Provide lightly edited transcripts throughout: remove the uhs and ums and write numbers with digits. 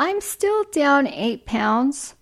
I'm still down 8 pounds.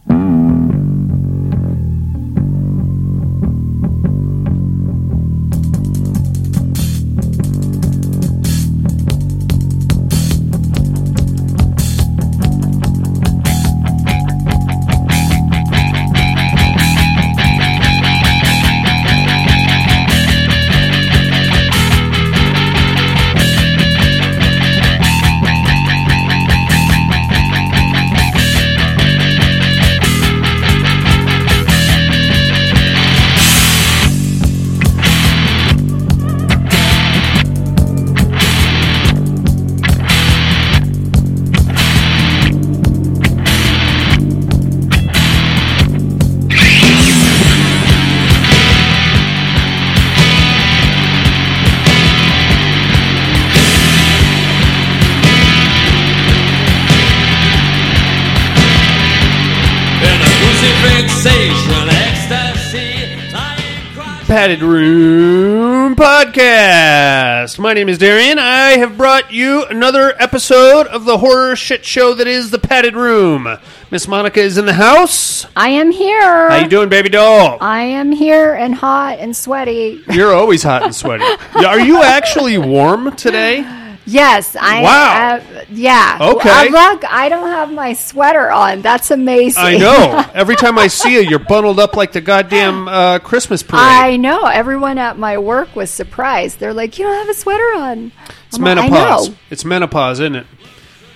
Padded Room Podcast. My name is Darian. I have brought you another episode of the horror shit show that is The Padded Room. Miss Monica is in the house. I am here. How you doing, baby doll? I am here and hot and sweaty. You're always hot and sweaty. Are you actually warm today? Yes. Wow. Yeah. Okay. Look, I don't have my sweater on. That's amazing. I know. Every time I see you, you're bundled up like the goddamn Christmas parade. I know. Everyone at my work was surprised. They're like, you don't have a sweater on. It's menopause. It's menopause, isn't it?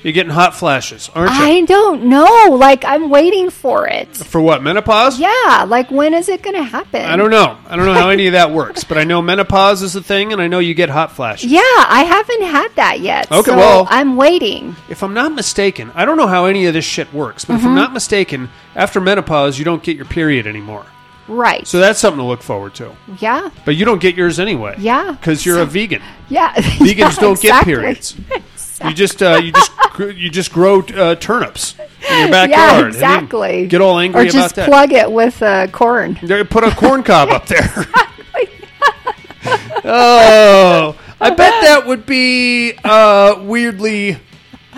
You're getting hot flashes, aren't you? I don't know. Like, I'm waiting for it. For what, menopause? Yeah. Like, when is it going to happen? I don't know. I don't know how any of that works. But I know menopause is a thing, and I know you get hot flashes. Yeah. I haven't had that yet. Okay, so well, I'm waiting. If I'm not mistaken, I don't know how any of this shit works, but if I'm not mistaken, after menopause, you don't get your period anymore. Right. So that's something to look forward to. Yeah. But you don't get yours anyway. Yeah. Because you're a vegan. Yeah. Vegans don't get periods. You just you just grow turnips in your backyard. Yeah, exactly. And get all angry about that. Or just plug it with corn. Put a corn cob up there. Oh, I bet that would be weirdly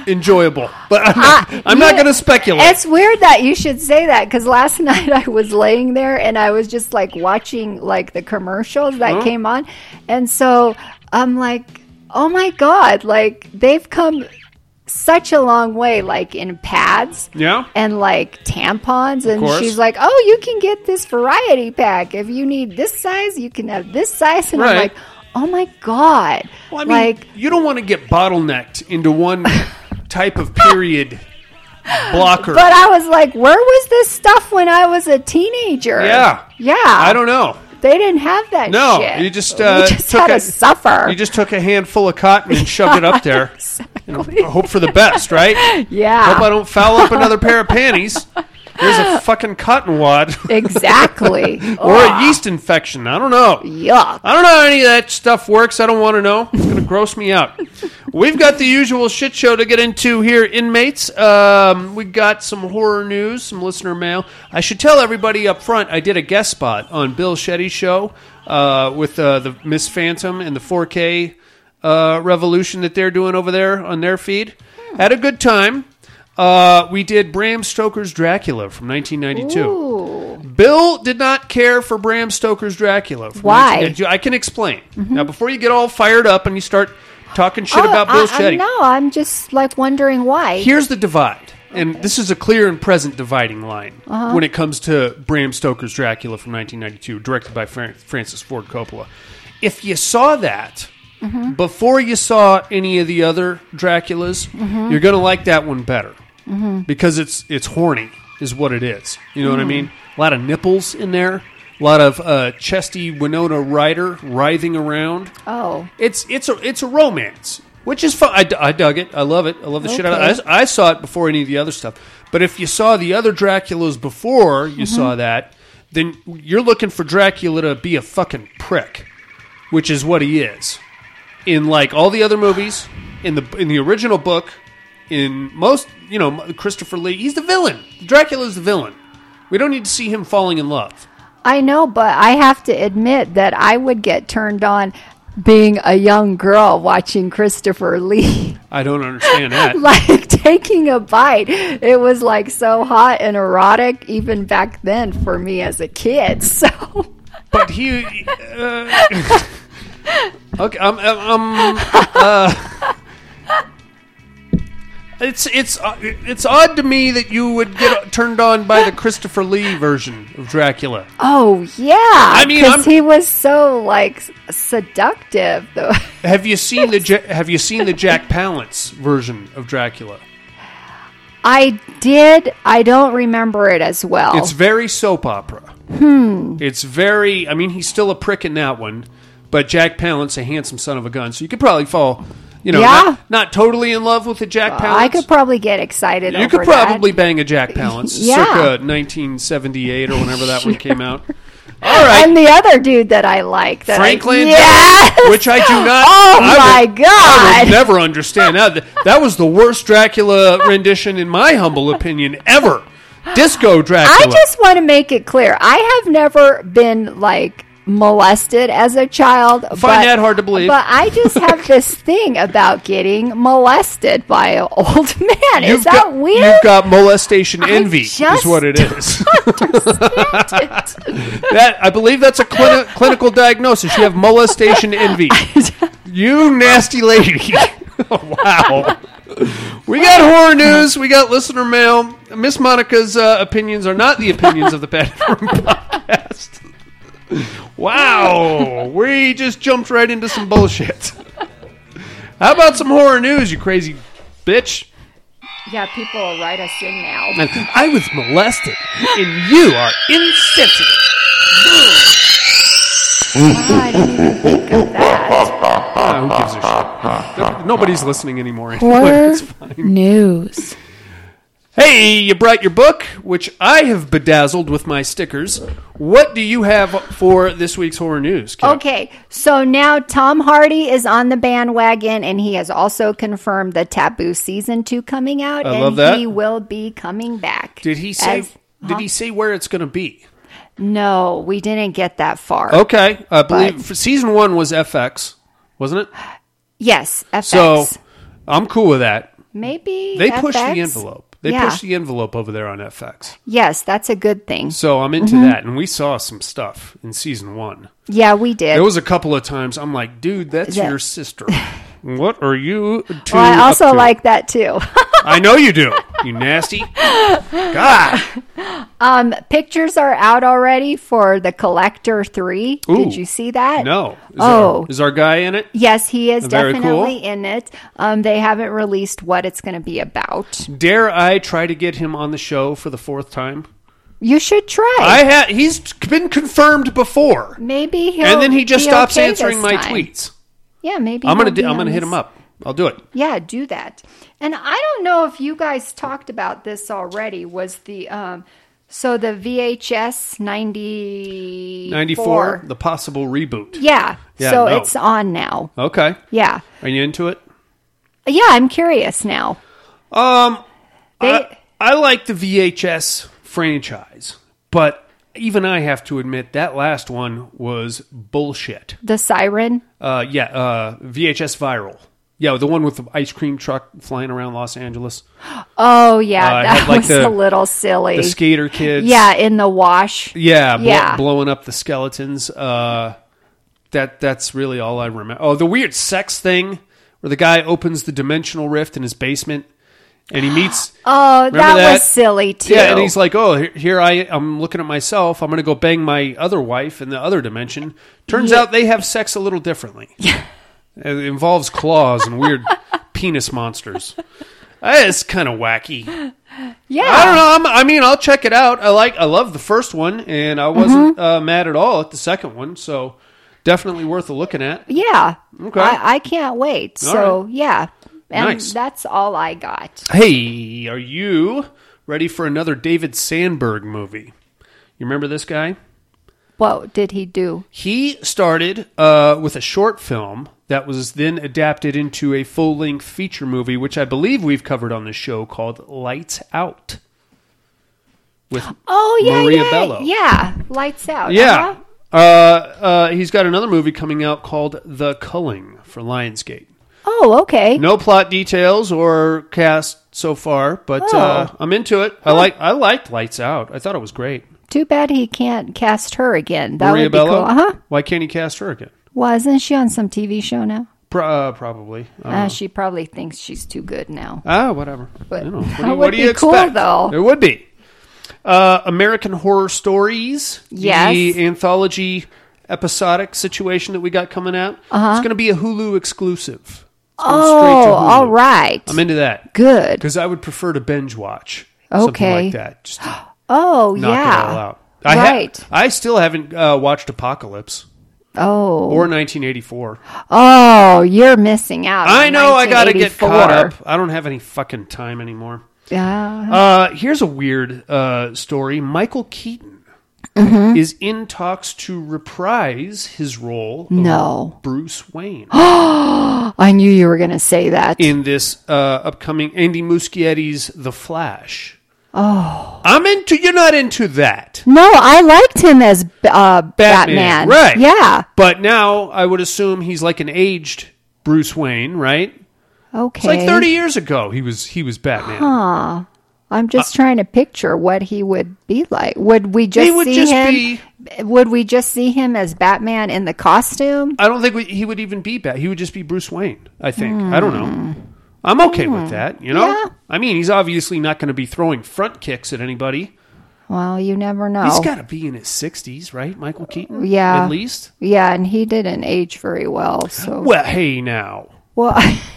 enjoyable, but I'm not going to speculate. It's weird that you should say that, because last night I was laying there and I was just like watching like the commercials that came on, and so I'm like, oh my God, like they've come such a long way, like in pads and like tampons. And she's like, oh, you can get this variety pack. If you need this size, you can have this size. And I'm like, oh my God. Well, I mean, like, you don't want to get bottlenecked into one type of period blocker. But I was like, where was this stuff when I was a teenager? Yeah. Yeah. I don't know. They didn't have that shit. No, you just, had to suffer. You just took a handful of cotton and shoved it up there. Exactly. You know, hope for the best, right? Yeah. Hope I don't foul up another pair of panties. There's a fucking cotton wad. Exactly. Or a yeast infection. I don't know. Yuck. I don't know how any of that stuff works. I don't want to know. It's going to gross me out. We've got the usual shit show to get into here, inmates. We got some horror news, some listener mail. I should tell everybody up front, I did a guest spot on Bill Shetty's show with the Miss Phantom and the 4K revolution that they're doing over there on their feed. Had a good time. We did Bram Stoker's Dracula from 1992. Ooh. Bill did not care for Bram Stoker's Dracula. Why? I can explain. Now, before you get all fired up and you start talking shit about Bill Shetty. No, I'm just like wondering why. Here's the divide, and this is a clear and present dividing line when it comes to Bram Stoker's Dracula from 1992, directed by Francis Ford Coppola. If you saw that before you saw any of the other Draculas, you're going to like that one better because it's horny, is what it is. You know what I mean? A lot of nipples in there. A lot of chesty Winona Ryder writhing around. Oh, it's a romance, which is fun. I dug it. I love it. I love the shit out of it. I saw it before any of the other stuff. But if you saw the other Draculas before you saw that, then you're looking for Dracula to be a fucking prick, which is what he is in like all the other movies, in the original book, in most, you know, Christopher Lee. He's the villain. Dracula's the villain. We don't need to see him falling in love. I know, but I have to admit that I would get turned on being a young girl watching Christopher Lee. I don't understand that. Like, taking a bite. It was like so hot and erotic even back then for me as a kid. So, but he. Okay, It's odd to me that you would get turned on by the Christopher Lee version of Dracula. Oh yeah, I mean, because he was so like seductive. Though. Have you seen the Jack Palance version of Dracula? I did. I don't remember it as well. It's very soap opera. It's very. I mean, he's still a prick in that one, but Jack Palance, a handsome son of a gun, so you could probably fall. You know, not totally in love with a Jack Palance. I could probably get excited over that. You could probably bang a Jack Palance circa 1978 or whenever that one came out. All right. And the other dude that I like. Frank Langella, which I do not. Oh my God. I would never understand. That was the worst Dracula rendition, in my humble opinion, ever. Disco Dracula. I just want to make it clear. I have never been like... molested as a child. Find that hard to believe. But I just have this thing about getting molested by an old man. Is that weird? You've got molestation envy is what it is. I understand it. I believe that's a clinical diagnosis. You have molestation envy. You nasty lady. Wow. We got horror news. We got listener mail. Miss Monica's opinions are not the opinions of the Padded Room Podcast. Wow, we just jumped right into some bullshit. How about some horror news, you crazy bitch? Yeah, people will write us in now. I was molested, and you are insensitive. I didn't even think of that. Who gives a shit? Nobody's listening anymore. Horror news. Hey, you brought your book, which I have bedazzled with my stickers. What do you have for this week's horror news, Kim? Okay, so now Tom Hardy is on the bandwagon, and he has also confirmed the Taboo Season 2 coming out. I love that. And he will be coming back. Did he say where it's going to be? No, we didn't get that far. Okay, I believe Season 1 was FX, wasn't it? Yes, FX. So I'm cool with that. Maybe they pushed the envelope. They pushed the envelope over there on FX. Yes, that's a good thing. So I'm into that. And we saw some stuff in season 1. Yeah, we did. There was a couple of times I'm like, dude, that's your sister. What are you two I also up to? Like that too. I know you do. You nasty. God. Pictures are out already for The Collector 3. Ooh, did you see that? No. Is our guy in it? Yes, he is definitely in it. They haven't released what it's going to be about. Dare I try to get him on the show for the 4th time? You should try. He's been confirmed before. Maybe he'll. And then he just stops answering my tweets. Yeah, maybe. I'm going to hit him up. I'll do it. Yeah, do that. And I don't know if you guys talked about this already. Was the the VHS 94, the possible reboot? Yeah so no. It's on now. Okay. Yeah. Are you into it? Yeah, I'm curious now. I like the VHS franchise, but even I have to admit that last one was bullshit. The Siren. VHS Viral. Yeah, the one with the ice cream truck flying around Los Angeles. Oh, yeah. That was a little silly. The skater kids. Yeah, in the wash. Yeah, blowing up the skeletons. That's really all I remember. Oh, the weird sex thing where the guy opens the dimensional rift in his basement and he meets... oh, that was silly, too. Yeah, and he's like, oh, here I'm looking at myself. I'm going to go bang my other wife in the other dimension. Turns out they have sex a little differently. Yeah. It involves claws and weird penis monsters. It's kind of wacky. Yeah, I don't know. I'll check it out. I love the first one, and I wasn't mad at all at the second one. So definitely worth a looking at. Yeah. Okay. I can't wait. All so right. Yeah, and nice. That's all I got. Hey, are you ready for another David Sandberg movie? You remember this guy? What did he do? He started with a short film that was then adapted into a full-length feature movie, which I believe we've covered on this show, called Lights Out. With Maria Bello. Yeah, Lights Out. Yeah. Uh-huh. He's got another movie coming out called The Culling for Lionsgate. Oh, okay. No plot details or cast so far, but I'm into it. I liked Lights Out. I thought it was great. Too bad he can't cast her again. That Maria would be Bello? Cool. Uh-huh. Why can't he cast her again? Well, isn't she on some TV show now? Probably. She probably thinks she's too good now. Whatever. But, what do you expect? Cool, though. It would be. American Horror Stories. Yes. The anthology episodic situation that we got coming out. Uh-huh. It's going to be a Hulu exclusive. Oh, all right. I'm into that. Good. Because I would prefer to binge watch something like that. Just knock it all out. I still haven't watched Apocalypse. Oh. Or 1984. Oh, you're missing out. I know. I got to get caught up. I don't have any fucking time anymore. Here's a weird story. Michael Keaton is in talks to reprise his role of Bruce Wayne. I knew you were going to say that. In this upcoming Andy Muschietti's The Flash. Oh, you're not into that. No, I liked him as Batman. Right. Yeah. But now I would assume he's like an aged Bruce Wayne, right? Okay. It's like 30 years ago he was Batman. Huh. I'm just trying to picture what he would be like. Would we just see him as Batman in the costume? I don't think he would even be Batman. He would just be Bruce Wayne, I think. I don't know. I'm okay with that, you know? Yeah. I mean, he's obviously not going to be throwing front kicks at anybody. Well, you never know. He's got to be in his 60s, right, Michael Keaton? Yeah. At least? Yeah, and he didn't age very well, so... Well, hey, now. Well...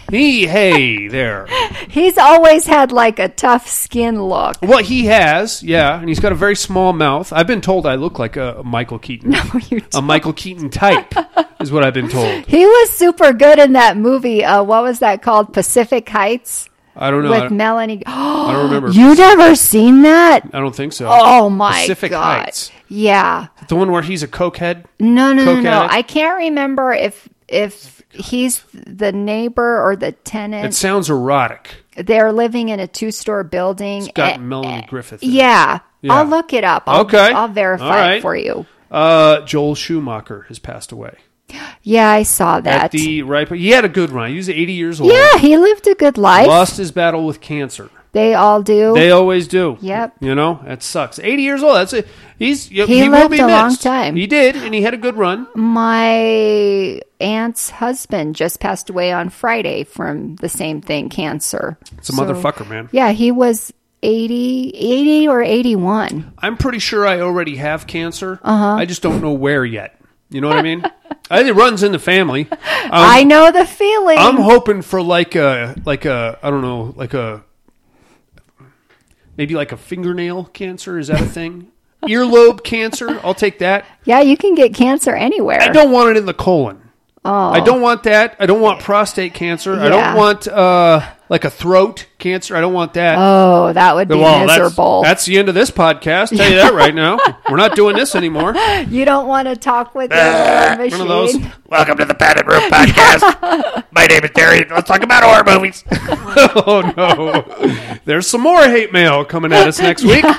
hey, there. He's always had, like, a tough skin look. Well, he has, yeah, and he's got a very small mouth. I've been told I look like a Michael Keaton. No, you don't. A Michael Keaton type. Is what I've been told. He was super good in that movie. What was that called? Pacific Heights? I don't know. With Melanie. I don't remember. You never seen that? I don't think so. Oh, my Pacific God. Heights. Yeah. The one where he's a cokehead? No. I can't remember if he's the neighbor or the tenant. It sounds erotic. They're living in a 2-story building. It's got Melanie Griffith in it. Yeah. I'll look it up. I'll verify it for you. Joel Schumacher has passed away. Yeah, I saw that. He had a good run. He was 80 years old. Yeah, he lived a good life. Lost his battle with cancer. They all do. They always do. Yep. You know, that sucks. 80 years old. That's it. He lived a long time. He did, and he had a good run. My aunt's husband just passed away on Friday from the same thing, cancer. It's a motherfucker, man. Yeah, he was 80 or 81. I'm pretty sure I already have cancer. Uh-huh. I just don't know where yet. You know what I mean? It runs in the family. I know the feeling. I'm hoping for maybe a fingernail cancer. Is that a thing? Earlobe cancer. I'll take that. Yeah, you can get cancer anywhere. I don't want it in the colon. Oh. I don't want that. I don't want prostate cancer. Yeah. I don't want a throat cancer. I don't want that. Oh, that would be miserable. That's the end of this podcast. Tell you that right now. We're not doing this anymore. You don't want to talk with your machine. One of those. Welcome to the Padded Room Podcast. My name is Darian. Let's talk about horror movies. Oh, no. There's some more hate mail coming at us next week. Yeah.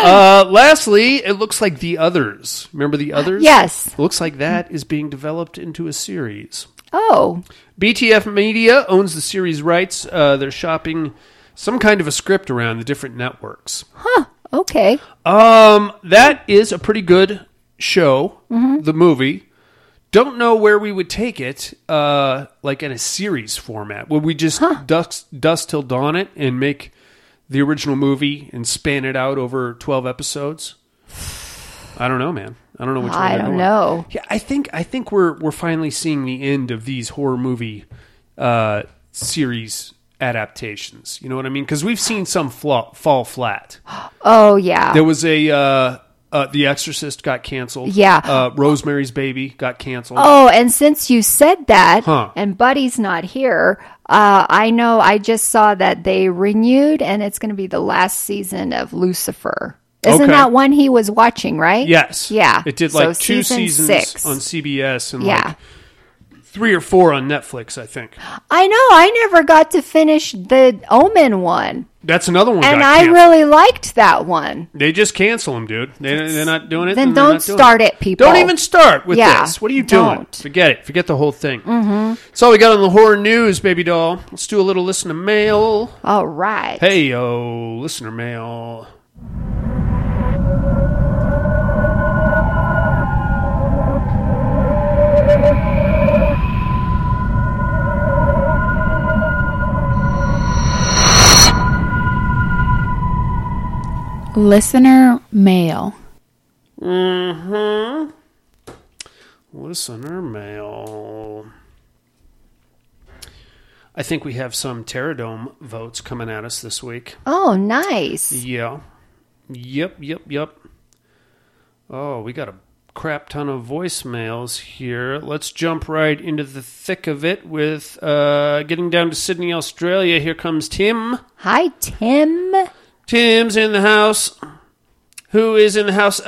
Lastly, it looks like The Others. Remember The Others? Yes. It looks like that is being developed into a series. Oh. BTF Media owns the series rights. They're shopping some kind of a script around the different networks. Huh. Okay. That is a pretty good show, the movie. Don't know where we would take it, like in a series format. Would we just dust till dawn it and make... the original movie and span it out over 12 episodes. I don't know, man. I don't know which one. I don't know. Yeah, I think we're finally seeing the end of these horror movie series adaptations. You know what I mean? Because we've seen some fall flat. Oh yeah. There was a The Exorcist got canceled. Yeah. Rosemary's Baby got canceled. Oh, and since you said that, and Buddy's not here. I know, I just saw that they renewed, and it's going to be the last season of Lucifer. Isn't that one he was watching, right? Yes. Yeah. It did like two seasons on CBS and like 3 or 4 on Netflix, I think. I know. I never got to finish the Omen one. That's another one. And I really liked that one. They just cancel them, dude. They're not doing it. Then don't start it, people. Don't even start with this. What are you doing? Forget it. Forget the whole thing. Mm-hmm. That's all we got on the horror news, baby doll. Let's do a little listener mail. All right. Hey, yo, listener mail. Listener mail. Mm-hmm. Listener mail. I think we have some Terradome votes coming at us this week. Oh, nice. Yeah. Yep. Oh, we got a crap ton of voicemails here. Let's jump right into the thick of it with getting down to Sydney, Australia. Here comes Tim. Hi, Tim. Tim's in the house. Who is in the house?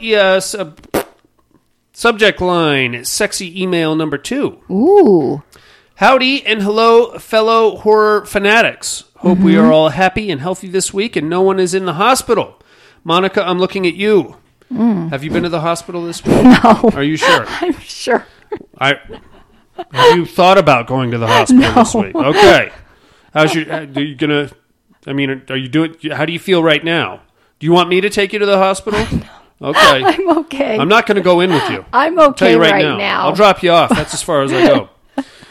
Yes. Subject line, sexy email number 2. Ooh. Howdy and hello, fellow horror fanatics. Hope we are all happy and healthy this week and no one is in the hospital. Monica, I'm looking at you. Have you been to the hospital this week? No. Are you sure? I'm sure. Have you thought about going to the hospital this week? Okay. How's your... Are you going to... I mean, are you doing? How do you feel right now? Do you want me to take you to the hospital? No. Okay. I'm okay. I'm not going to go in with you. I'm okay right now. I'll drop you off. That's as far as I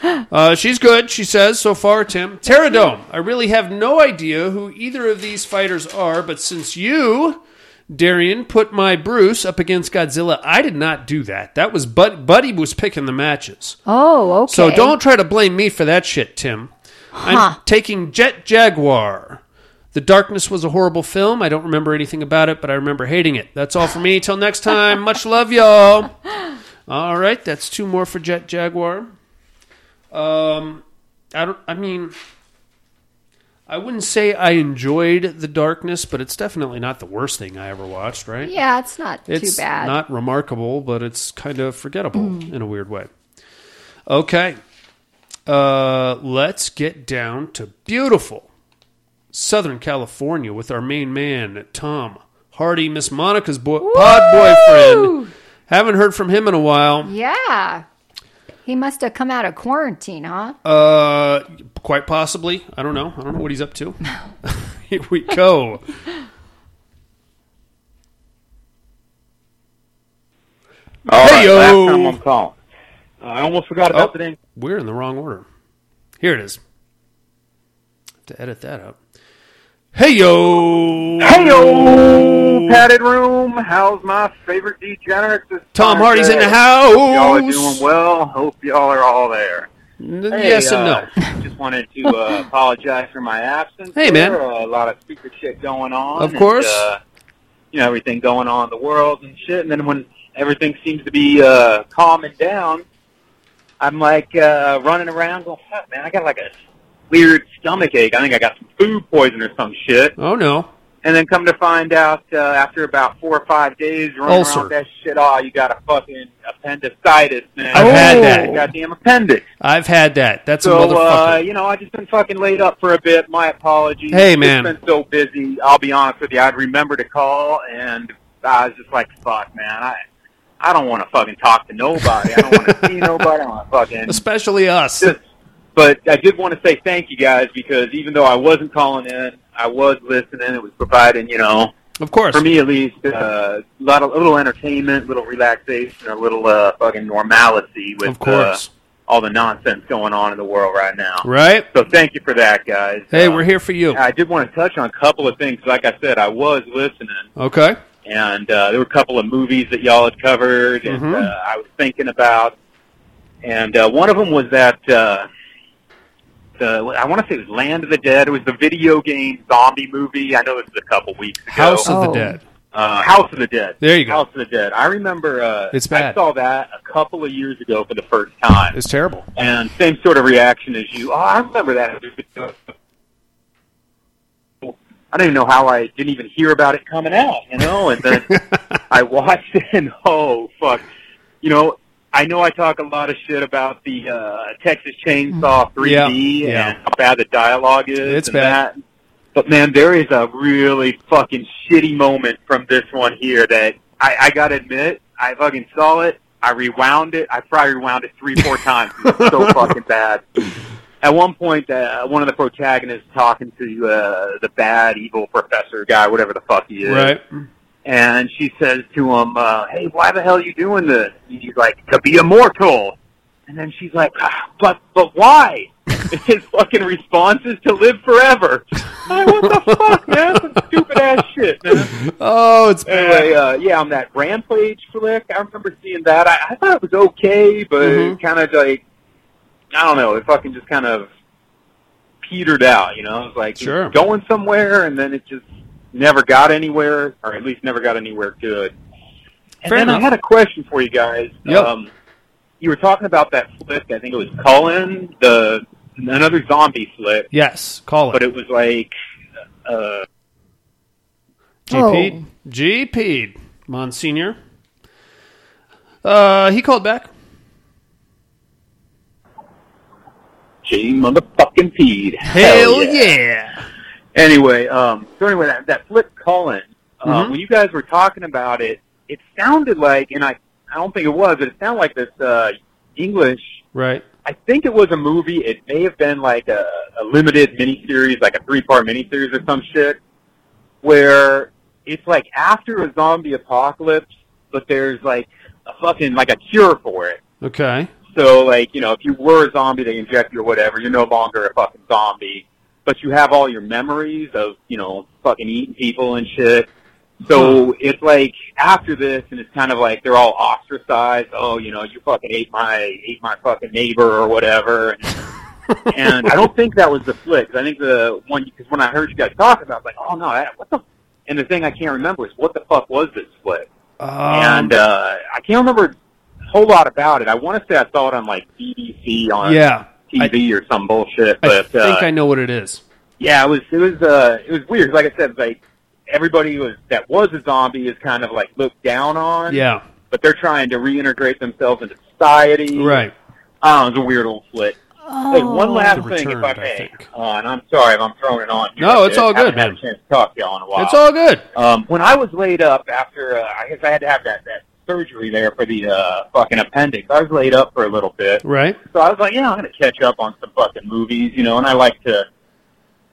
go. She's good, she says, so far, Tim. Terradome, I really have no idea who either of these fighters are, but since you, Darian, put my Bruce up against Godzilla, I did not do that. That was Buddy was picking the matches. Oh, okay. So don't try to blame me for that shit, Tim. I'm taking Jet Jaguar. The Darkness was a horrible film. I don't remember anything about it, but I remember hating it. That's all for me. Till next time. Much love, y'all. All right, that's 2 more for Jet Jaguar. I wouldn't say I enjoyed The Darkness, but it's definitely not the worst thing I ever watched, right? Yeah, it's not too bad. It's not remarkable, but it's kind of forgettable in a weird way. Okay. Let's get down to beautiful Southern California with our main man, Tom Hardy, Miss Monica's pod boyfriend. Haven't heard from him in a while. Yeah. He must have come out of quarantine, huh? Quite possibly. I don't know. I don't know what he's up to. Here we go. Hey-o. Last time on call. I almost forgot about the name. We're in the wrong order. Here it is. To edit that up. Hey yo, padded room. How's my favorite degenerates? Tom Hardy's in the house. Hope y'all are doing well. Hope y'all are all there. Yes and no. Just wanted to apologize for my absence. Hey man, a lot of speaker shit going on. Of course, and, everything going on in the world and shit. And then when everything seems to be calming down, I'm like running around going, "Fuck, man! I got like a weird stomach ache. I think I got some food poison or some shit." Oh, no. And then come to find out after about 4 or 5 days running around with that shit, you got a fucking appendicitis, man. I've had that. Goddamn appendix. I've had that. That's a motherfucker. I've just been fucking laid up for a bit. My apologies. Hey, man. It's been so busy. I'll be honest with you. I'd remember to call, and I was just like, fuck, man. I don't want to fucking talk to nobody. I don't want to see nobody. I don't want to fucking... Especially us. But I did want to say thank you guys, because even though I wasn't calling in, I was listening. It was providing, of course, for me at least, a little entertainment, a little relaxation, a little fucking normalcy with all the nonsense going on in the world right now. Right. So thank you for that, guys. Hey, we're here for you. I did want to touch on a couple of things. Like I said, I was listening. Okay. And there were a couple of movies that y'all had covered, and I was thinking about. And one of them was that... I want to say it was Land of the Dead. It was the video game zombie movie. I know this was a couple weeks ago. House of the Dead. House of the Dead. There you go. House of the Dead. I remember it's bad. I saw that a couple of years ago for the first time. It's terrible. And same sort of reaction as you. Oh, I remember that. I don't even know how I didn't even hear about it coming out, And then I watched it and, oh, fuck. I know I talk a lot of shit about the Texas Chainsaw 3D and how bad the dialogue is. It's bad. That. But, man, there is a really fucking shitty moment from this one here that I got to admit, I fucking saw it. I rewound it. I probably rewound it 3-4 times. It was so fucking bad. At one point, one of the protagonists talking to the bad, evil professor guy, whatever the fuck he is. Right. And she says to him, hey, why the hell are you doing this? And he's like, to be immortal. And then she's like, but why? His fucking response is to live forever. Like, what the fuck, man? Some stupid ass shit, man. Oh, it's bad. Anyway, on that Rampage flick, I remember seeing that. I thought it was okay, but kind of like, I don't know, it fucking just kind of petered out, you know? It was like going somewhere, and then it just never got anywhere, or at least never got anywhere good. And Fair enough. I had a question for you guys. Yep. You were talking about that flick, I think it was Colin, another zombie flick. Yes, Colin. But it was like... GP'd. Monsignor. He called back. G motherfucking peed. Hell yeah. Anyway, that flick Colin, when you guys were talking about it, it sounded like, and I don't think it was, but it sounded like this English. Right. I think it was a movie. It may have been like a limited miniseries, like a 3-part miniseries or some shit, where it's like after a zombie apocalypse, but there's like a fucking, like a cure for it. Okay. So like, you know, if you were a zombie, they inject you or whatever, you're no longer a fucking zombie, but you have all your memories of, you know, fucking eating people and shit. So it's like after this, and it's kind of like they're all ostracized. Oh, you know, you fucking ate my fucking neighbor or whatever. And I don't think that was the flick. I think the one, because when I heard you guys talking about, I was like, oh no, what the? And the thing I can't remember is what the fuck was this flick? And I can't remember a whole lot about it. I want to say I saw it on like BBC on TV or some bullshit. But I think I know what it is. Yeah, it was weird. Like I said, like. Everybody that was a zombie is kind of like looked down on. Yeah. But they're trying to reintegrate themselves into society. Right. Oh, it's a weird old flick. Oh, hey, one last thing, if I may. And I'm sorry if I'm throwing it on. No, it's all good, man. I haven't had a chance to talk to y'all in a while. It's all good. When I was laid up after, I guess I had to have that surgery there for the fucking appendix. I was laid up for a little bit. Right. So I was like, I'm going to catch up on some fucking movies, you know, and I like to...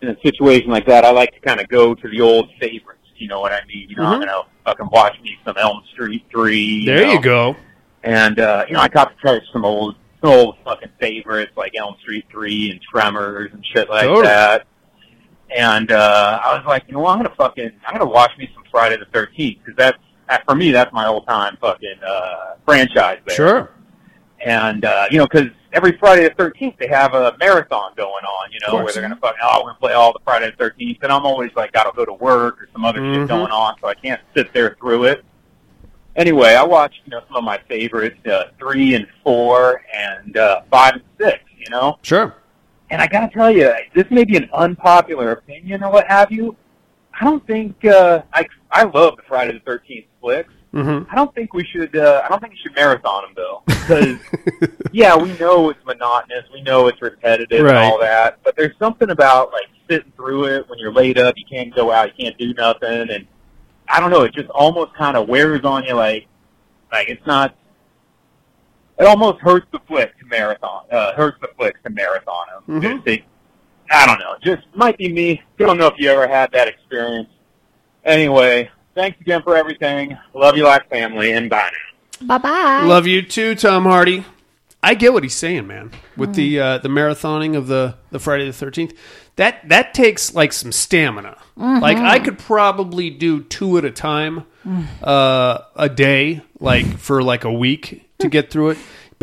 In a situation like that, I like to kind of go to the old favorites. You know what I mean? You know, I'm gonna fucking watch me some Elm Street 3. You go. And I got to try some old fucking favorites like Elm Street 3 and Tremors and shit like that. And I was like, you know, I'm gonna watch me some Friday the 13th because that's for me that's my old time fucking franchise there. Sure. And because every Friday the 13th they have a marathon going on, you know, where they're gonna we're gonna play all the Friday the 13th, and I'm always like, I'll go to work or some other shit going on, so I can't sit there through it. Anyway, I watched some of my favorites, 3 and 4 and 5 and 6, you know. Sure. And I gotta tell you, this may be an unpopular opinion or what have you. I don't think I love the Friday the 13th flicks. Mm-hmm. I don't think you should marathon them though, because we know it's monotonous, we know it's repetitive and all that. But there's something about like sitting through it when you're laid up, you can't go out, you can't do nothing, and I don't know, it just almost kind of wears on you, like it's not. It almost hurts the flick to marathon. Hurts the flicks to marathon them. Mm-hmm. I don't know. Just might be me. Don't know if you ever had that experience. Anyway. Thanks again for everything. Love you like family, and bye now. Bye-bye. Love you too, Tom Hardy. I get what he's saying, man, with the marathoning of the Friday the 13th. That takes, like, some stamina. Mm-hmm. Like, I could probably do 2 at a time a day, like, for, like, a week to get through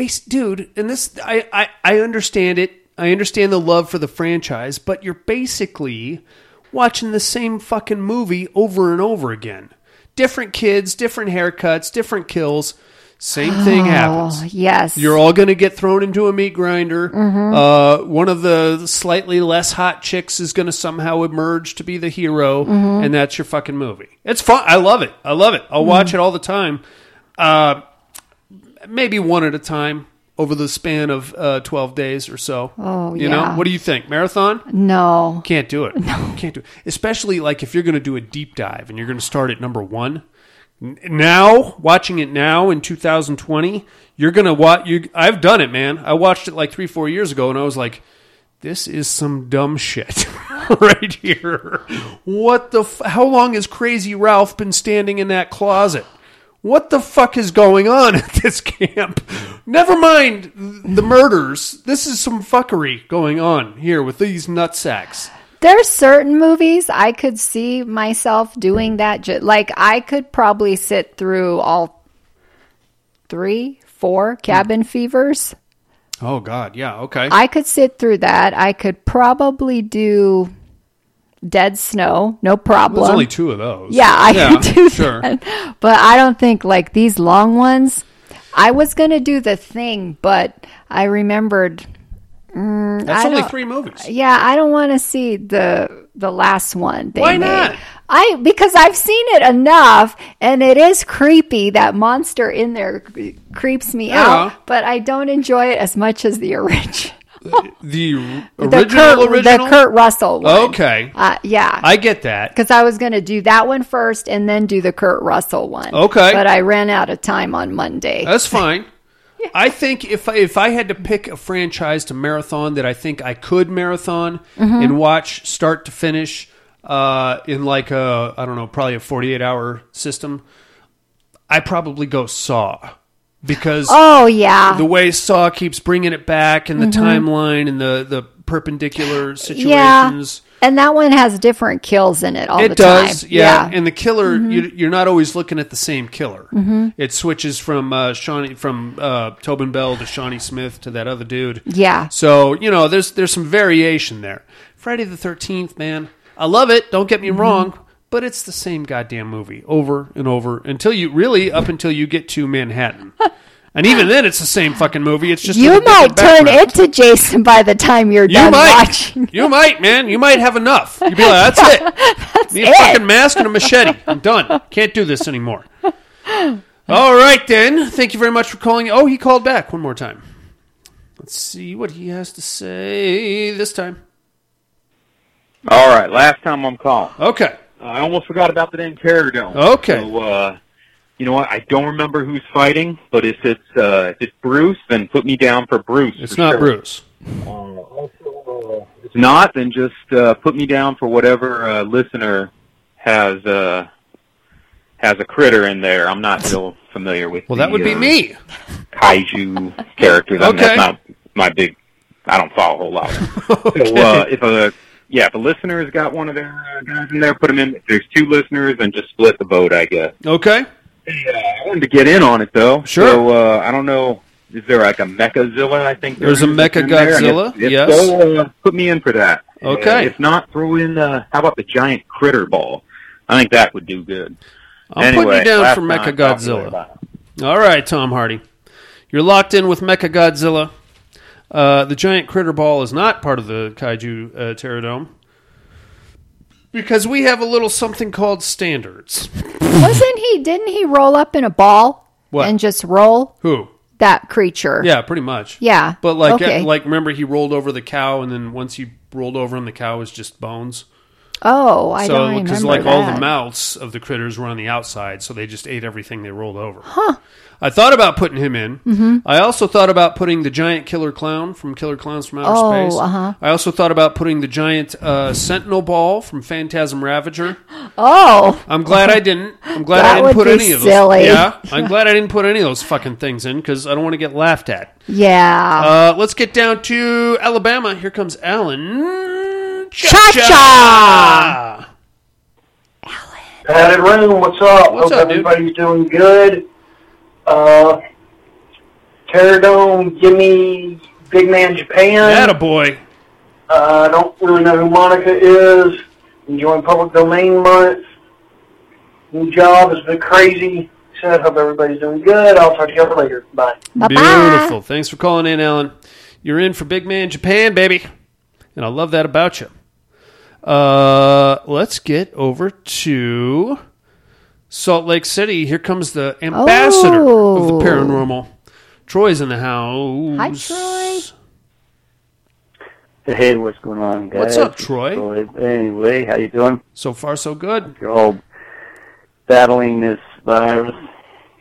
it. Dude, and this, I understand it. I understand the love for the franchise, but you're basically... watching the same fucking movie over and over again. Different kids, different haircuts, different kills. Same thing happens. Yes. You're all going to get thrown into a meat grinder. Mm-hmm. One of the slightly less hot chicks is going to somehow emerge to be the hero, and that's your fucking movie. It's fun. I love it. I'll watch it all the time. maybe one at a time over the span of 12 days or so. Oh, you know? What do you think? Marathon? No. Can't do it. No. Can't do it. Especially like if you're going to do a deep dive and you're going to start at number one. Now, watching it now in 2020, you're going to watch... I've done it, man. I watched it like 3-4 years ago and I was like, this is some dumb shit right here. What the... How long has Crazy Ralph been standing in that closet? What the fuck is going on at this camp? Never mind the murders. This is some fuckery going on here with these nutsacks. There's certain movies I could see myself doing that. Like, I could probably sit through all 3, 4 Cabin Fevers. Oh, God. Yeah. Okay. I could sit through that. I could probably do Dead Snow. No problem. There's only 2 of those. Yeah. I could do that. But I don't think like these long ones. I was going to do The Thing, but I remembered. That's only 3 movies. Yeah. I don't want to see the last one. Why not? Because I've seen it enough, and it is creepy. That monster in there creeps me out, but I don't enjoy it as much as the original. The Kurt Russell one. Okay. Yeah. I get that. Because I was going to do that one first and then do the Kurt Russell one. Okay. But I ran out of time on Monday. That's fine. Yeah. I think if I had to pick a franchise to marathon that I think I could marathon and watch start to finish... in like a, I don't know, probably a 48-hour system, I probably go Saw. Because the way Saw keeps bringing it back and the timeline and the perpendicular situations. Yeah. And that one has different kills in it all the time. It does, yeah. And the killer, you're not always looking at the same killer. Mm-hmm. It switches from Tobin Bell to Shawnee Smith to that other dude. Yeah. So, there's some variation there. Friday the 13th, man. I love it, don't get me wrong, but it's the same goddamn movie over and over up until you get to Manhattan. And even then, it's the same fucking movie. It's just you might turn into Jason by the time you're done watching. You might, man. You might have enough. You'd be like, that's it. That's need it. A fucking mask and a machete. I'm done. Can't do this anymore. All right, then. Thank you very much for calling. Oh, he called back one more time. Let's see what he has to say this time. All right, last time I'm calling. Okay. I almost forgot about the damn Terror Dome. Okay. So, you know what? I don't remember who's fighting, but if it's Bruce, then put me down for Bruce. It's not Bruce. If it's not, then just put me down for whatever listener has a critter in there. I'm not real familiar with. Well, that would be me. Kaiju characters. Okay. I mean, that's not my big. I don't follow a whole lot. Okay. So if a listener has got one of their guys in there, put them in. If there's 2 listeners, then just split the vote, I guess. Okay. I wanted to get in on it, though. Sure. So, I don't know. Is there like a Mechazilla, I think? There's a Mechagodzilla, yes. So, put me in for that. Okay. If not, throw in, how about the giant critter ball? I think that would do good. I'll put you down for Mechagodzilla. All right, Tom Hardy. You're locked in with Mechagodzilla. The giant critter ball is not part of the Kaiju Terror Dome because we have a little something called standards. Didn't he roll up in a ball? What? And just roll? Who? That creature. Yeah, pretty much. Yeah. But remember he rolled over the cow, and then once he rolled over him, the cow was just bones. Oh, I don't remember that. Because all the mouths of the critters were on the outside, so they just ate everything they rolled over. Huh. I thought about putting him in. Mm-hmm. I also thought about putting the giant killer clown from Killer Clowns from Outer Space. I also thought about putting the giant sentinel ball from Phantasm Ravager. Oh. I'm glad I didn't. I'm glad I didn't put any of those. Silly. Yeah. I'm glad I didn't put any of those fucking things in because I don't want to get laughed at. Yeah. Let's get down to Alabama. Here comes Alan. Cha-cha! Alan. Padded Room, what's up? What's up, dude? Hope everybody's doing good. Terror Dome, give me Big Man Japan. Attaboy. I don't really know who Monica is. Enjoying Public Domain Month. New job has been crazy. So I hope everybody's doing good. I'll talk to you later. Bye. Bye-bye. Beautiful. Thanks for calling in, Alan. You're in for Big Man Japan, baby. And I love that about you. Let's get over to Salt Lake City. Here comes the ambassador of the paranormal. Troy's in the house. Hi, Troy. Hey, what's going on, guys? What's up, Troy? Anyway, how you doing? So far, so good. You're all battling this virus,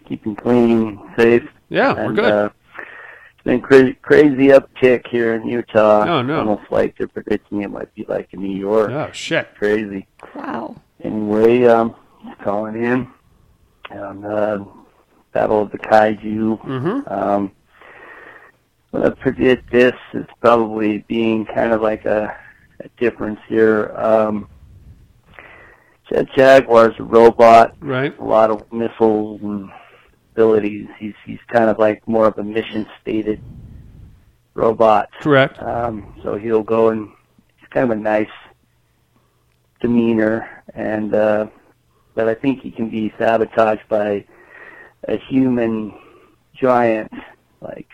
keeping clean, safe. Yeah, and, we're good. It's been crazy uptick here in Utah. No, no. Almost like they're predicting it might be like in New York. Oh, shit. Crazy. Wow. Anyway, calling in on Battle of the Kaiju. Mm-hmm. When I predict this, it's probably being kind of like a difference here. Jet Jaguar's a robot. Right. A lot of missiles and abilities. He's kind of like more of a mission-stated robot. Correct. So he'll go and he's kind of a nice demeanor, and but I think he can be sabotaged by a human giant like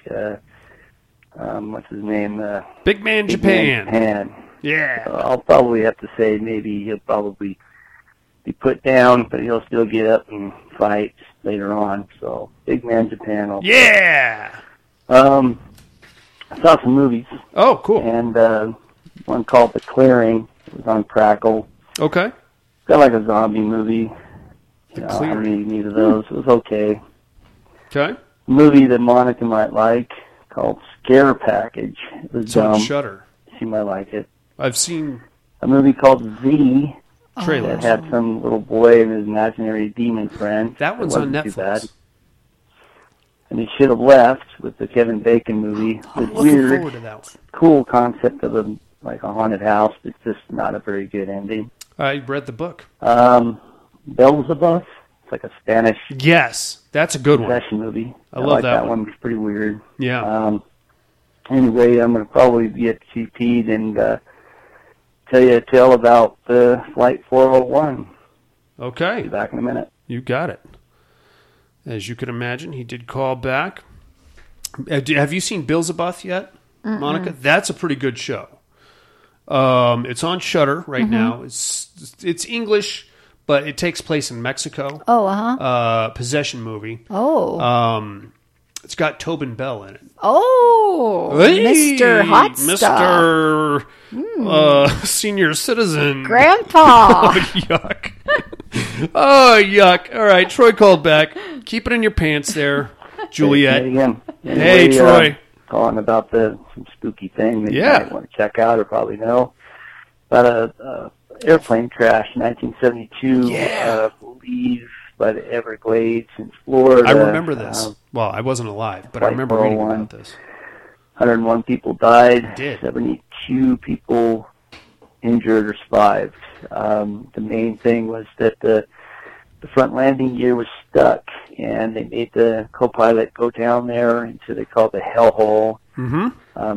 what's his name? Big Man Japan. Yeah. So I'll probably have to say maybe he'll probably be put down, but he'll still get up and fight later on. So Big Man Japan. Yeah. I saw some movies. Oh, cool. And one called The Clearing. It was on Crackle. Okay. It's kind of like a zombie movie. I don't need either of those. It was okay. Okay. A movie that Monica might like called Scare Package. It was on Shudder. She might like it. I've seen a movie called Z. Trailers. That had some little boy and his imaginary demon friend. That one's on Netflix. Too bad. And he should have left with the Kevin Bacon movie. I'm looking forward to that one. Cool concept of a haunted house. It's just not a very good ending. I read the book. Beelzebub. It's like a Spanish. Yes, that's a good one. Possession movie. I love that one. It's pretty weird. Yeah. Anyway, I'm going to probably be at GP and tell you a tale about the Flight 401. Okay. I'll be back in a minute. You got it. As you can imagine, he did call back. Have you seen Beelzebub yet, Monica? That's a pretty good show. It's on Shudder right now. It's English, but it takes place in Mexico. Oh, possession movie. Oh. It's got Tobin Bell in it. Oh, hey, Mr. Hot Stuff. Senior Citizen. Grandpa. Yuck. Oh, yuck. All right, Troy called back. Keep it in your pants there, Juliet. Hey, Troy. Calling about some spooky thing that you might want to check out or probably know. About an airplane crash in 1972, I believe, by the Everglades in Florida. I remember this. Well, I wasn't alive, but I remember reading about this. 101 people died. 72 people injured or survived. The main thing was that the front landing gear was stuck, and they made the co-pilot go down there into they call it the hellhole. I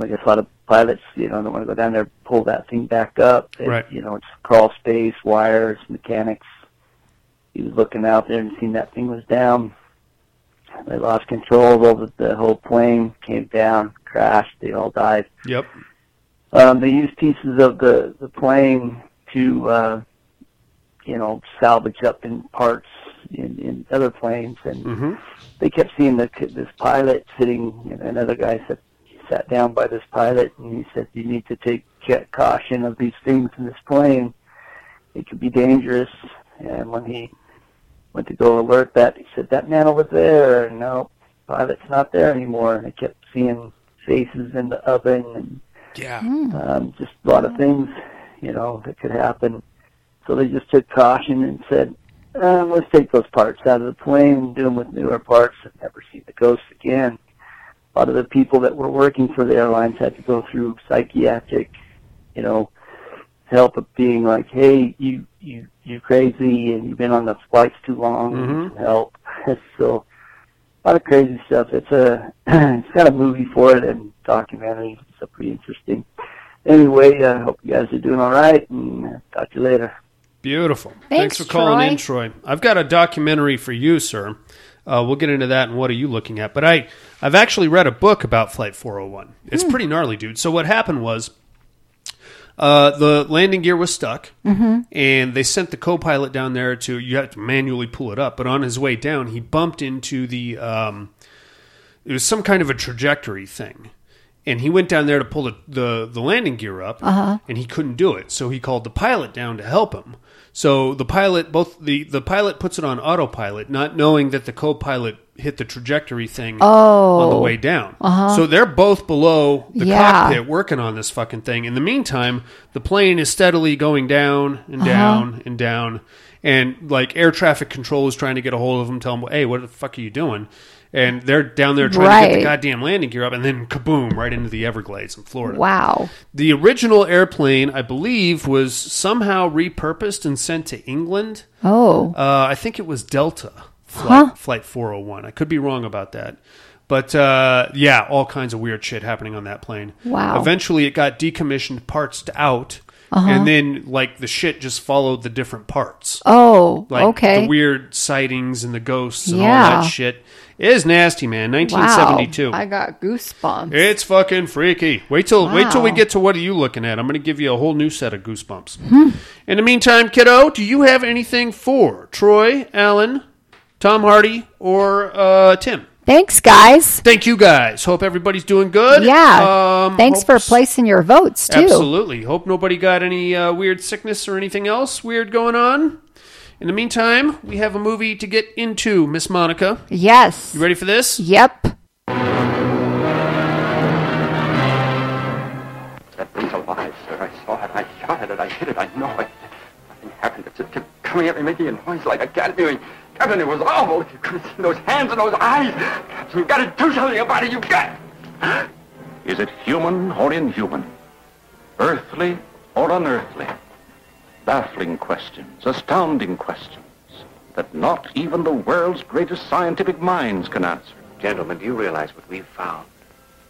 guess a lot of pilots, don't want to go down there, pull that thing back up. It's crawl space, wires, mechanics. He was looking out there and seen that thing was down. They lost control over the whole plane, came down, crashed, they all died. Yep. They used pieces of the plane to, salvage up in parts in other planes. And they kept seeing this pilot sitting, another guy said, he sat down by this pilot and he said, you need to take caution of these things in this plane. It could be dangerous. And when he went to go alert that, he said, that man over there, no, pilot's not there anymore. And I kept seeing faces in the oven and just a lot of things, that could happen. So they just took caution and said, let's take those parts out of the plane and do them with newer parts and never see the ghosts again. A lot of the people that were working for the airlines had to go through psychiatric, help of being like, hey, you're crazy and you've been on the flights too long and help. So a lot of crazy stuff. It's got a movie for it and documentary. So pretty interesting. Anyway, I hope you guys are doing all right, and talk to you later. Beautiful. Thanks for calling in, Troy. I've got a documentary for you, sir. We'll get into that and what are you looking at. But I've actually read a book about Flight 401. It's pretty gnarly, dude. So what happened was the landing gear was stuck, and they sent the co-pilot down there you have to manually pull it up. But on his way down, he bumped into the it was some kind of a trajectory thing. And he went down there to pull the landing gear up, and he couldn't do it. So he called the pilot down to help him. So the pilot, both the pilot puts it on autopilot, not knowing that the co-pilot hit the trajectory thing on the way down. So they're both below the cockpit working on this fucking thing. In the meantime, the plane is steadily going down and down and down. And like air traffic control is trying to get a hold of them, tell them, hey, what the fuck are you doing? And they're down there trying to get the goddamn landing gear up, and then kaboom, right into the Everglades in Florida. Wow. The original airplane, I believe, was somehow repurposed and sent to England. I think it was Delta Flight 401. I could be wrong about that. But yeah, all kinds of weird shit happening on that plane. Wow. Eventually, it got decommissioned, parts out. And then, like, the shit just followed the different parts. The weird sightings and the ghosts and all that shit. It is nasty, man. 1972. Wow. I got goosebumps. It's fucking freaky. Wait till we get to what are you looking at. I'm going to give you a whole new set of goosebumps. In the meantime, kiddo, do you have anything for Troy, Alan, Tom Hardy, or Tim? Thanks, guys. Thank you, guys. Hope everybody's doing good. Yeah. Thanks for placing your votes, too. Absolutely. Hope nobody got any weird sickness or anything else weird going on. In the meantime, we have a movie to get into, Miss Monica. Yes. You ready for this? Yep. That thing's alive, sir. I saw it. I shot at it. I hit it. I know it. Nothing happened. It just kept coming at me, making a noise like I can't do it. Captain, it was awful. You could have seen those hands and those eyes. Captain, you've got to do something about it. You've got... Is it human or inhuman? Earthly or unearthly? Baffling questions, astounding questions that not even the world's greatest scientific minds can answer. Gentlemen, do you realize what we've found?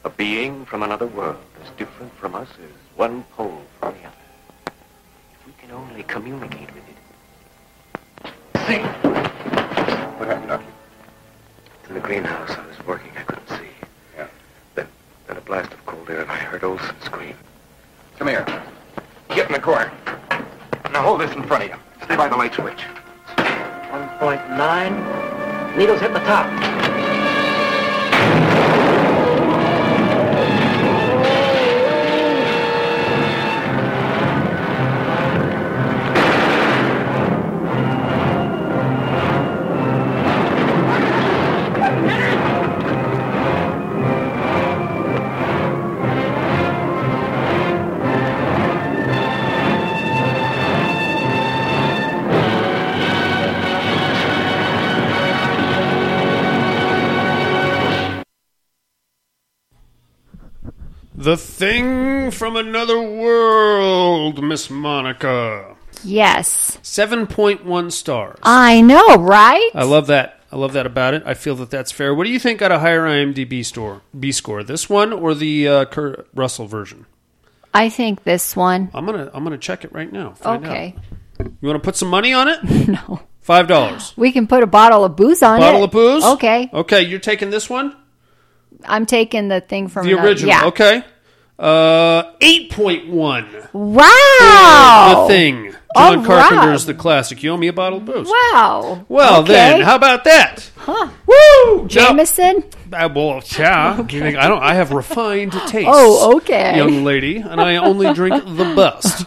A being from another world as different from us as one pole from the other. If we can only communicate with it. See? What happened, Doctor? In the greenhouse, I was working. I couldn't see. Yeah. Then a blast of cold air, and I heard Olson scream. Come here. Get in the corner. Now hold this in front of you. Stay by the light switch. 1.9. Needles hit the top. The Thing from Another World, Miss Monica. Yes. 7.1 stars. I know, right? I love that. I love that about it. I feel that that's fair. What do you think got a higher IMDb B score? This one or the Kurt Russell version? I think this one. I'm gonna check it right now. Find out. You want to put some money on it? No. $5. We can put a bottle of booze on it. Bottle of booze? Okay. Okay, you're taking this one? I'm taking The Thing from the original. Yeah. Okay. 8.1. Wow. The Thing. John Carpenter's the classic. You owe me a bottle of booze. Wow. Well, then, how about that? Huh. Woo! Jameson? Well, yeah. Okay. I have refined taste. Oh, okay. Young lady, and I only drink the best.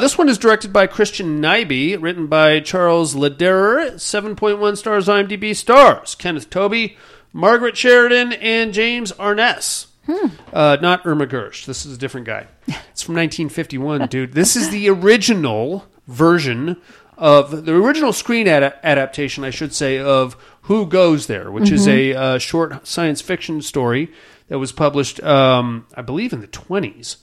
This one is directed by Christian Nyby, written by Charles Lederer. 7.1 stars IMDb. Stars Kenneth Toby, Margaret Sheridan, and James Arness. Not Irma Gersh. This is a different guy. It's from 1951, dude. This is the original version of the original screen adaptation, I should say, of Who Goes There, which is a short science fiction story that was published, I believe, in the 1920s.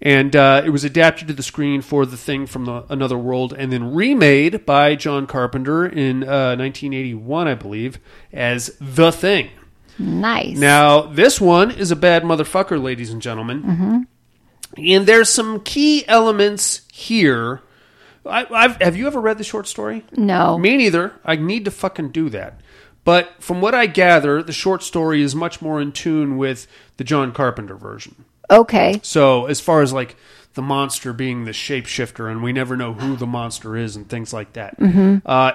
And it was adapted to the screen for The Thing from Another World and then remade by John Carpenter in 1981, I believe, as The Thing. Nice. Now, this one is a bad motherfucker, ladies and gentlemen. And there's some key elements here. Have you ever read the short story? No. Me neither. I need to fucking do that. But from what I gather, the short story is much more in tune with the John Carpenter version. Okay. So as far as like the monster being the shapeshifter and we never know who the monster is and things like that.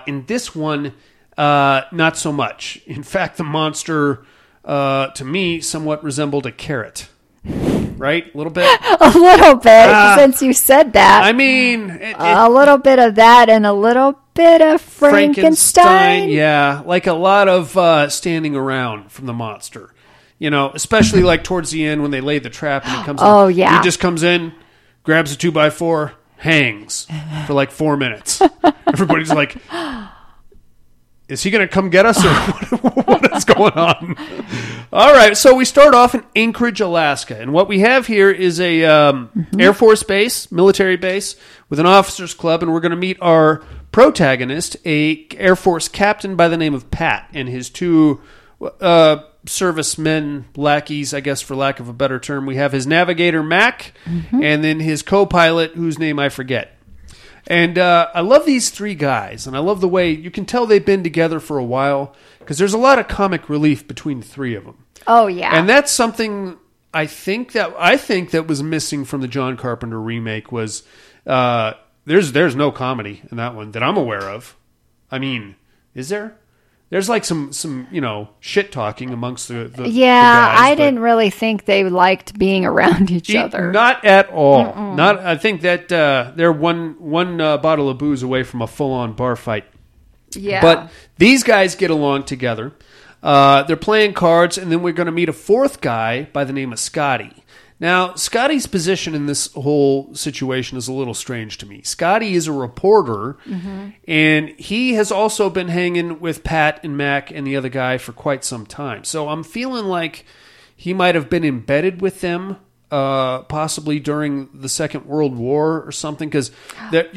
In this one, Not so much. In fact, the monster, to me, somewhat resembled a carrot. Right? A little bit? A little bit, since you said that. I mean... a little bit of that and a little bit of Frankenstein. Yeah, like a lot of standing around from the monster. You know, especially like towards the end when they lay the trap and he comes in. Oh, yeah. He just comes in, grabs a 2x4, hangs for like 4 minutes. Everybody's like... Is he going to come get us, or what is going on? All right, so we start off in Anchorage, Alaska, and what we have here is a Air Force base, military base, with an officers' club, and we're going to meet our protagonist, a Air Force captain by the name of Pat, and his two servicemen, lackeys, I guess, for lack of a better term. We have his navigator, Mac, and then his co-pilot, whose name I forget. And I love these three guys, and I love the way you can tell they've been together for a while, because there's a lot of comic relief between the three of them. Oh, yeah. And that's something I think that was missing from the John Carpenter remake was there's no comedy in that one that I'm aware of. I mean, is there? There's like some you know, shit talking amongst the yeah, the guys, I didn't really think they liked being around each other. Not at all. Mm-mm. Not. I think that they're one bottle of booze away from a full-on bar fight. Yeah. But these guys get along together. They're playing cards, and then we're going to meet a fourth guy by the name of Scotty. Now, Scotty's position in this whole situation is a little strange to me. Scotty is a reporter, and he has also been hanging with Pat and Mac and the other guy for quite some time. So I'm feeling like he might have been embedded with them, possibly during the Second World War or something, because they're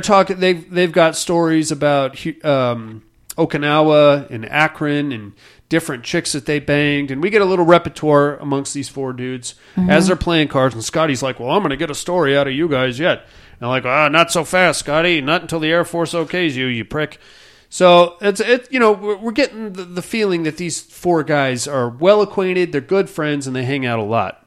talking. They've got stories about Okinawa and Akron and different chicks that they banged, and we get a little repertoire amongst these four dudes as they're playing cards, and Scotty's like, well, I'm going to get a story out of you guys yet. And I'm like, not so fast, Scotty, not until the Air Force okays you prick. So we're getting the feeling that these four guys are well acquainted, they're good friends, and they hang out a lot.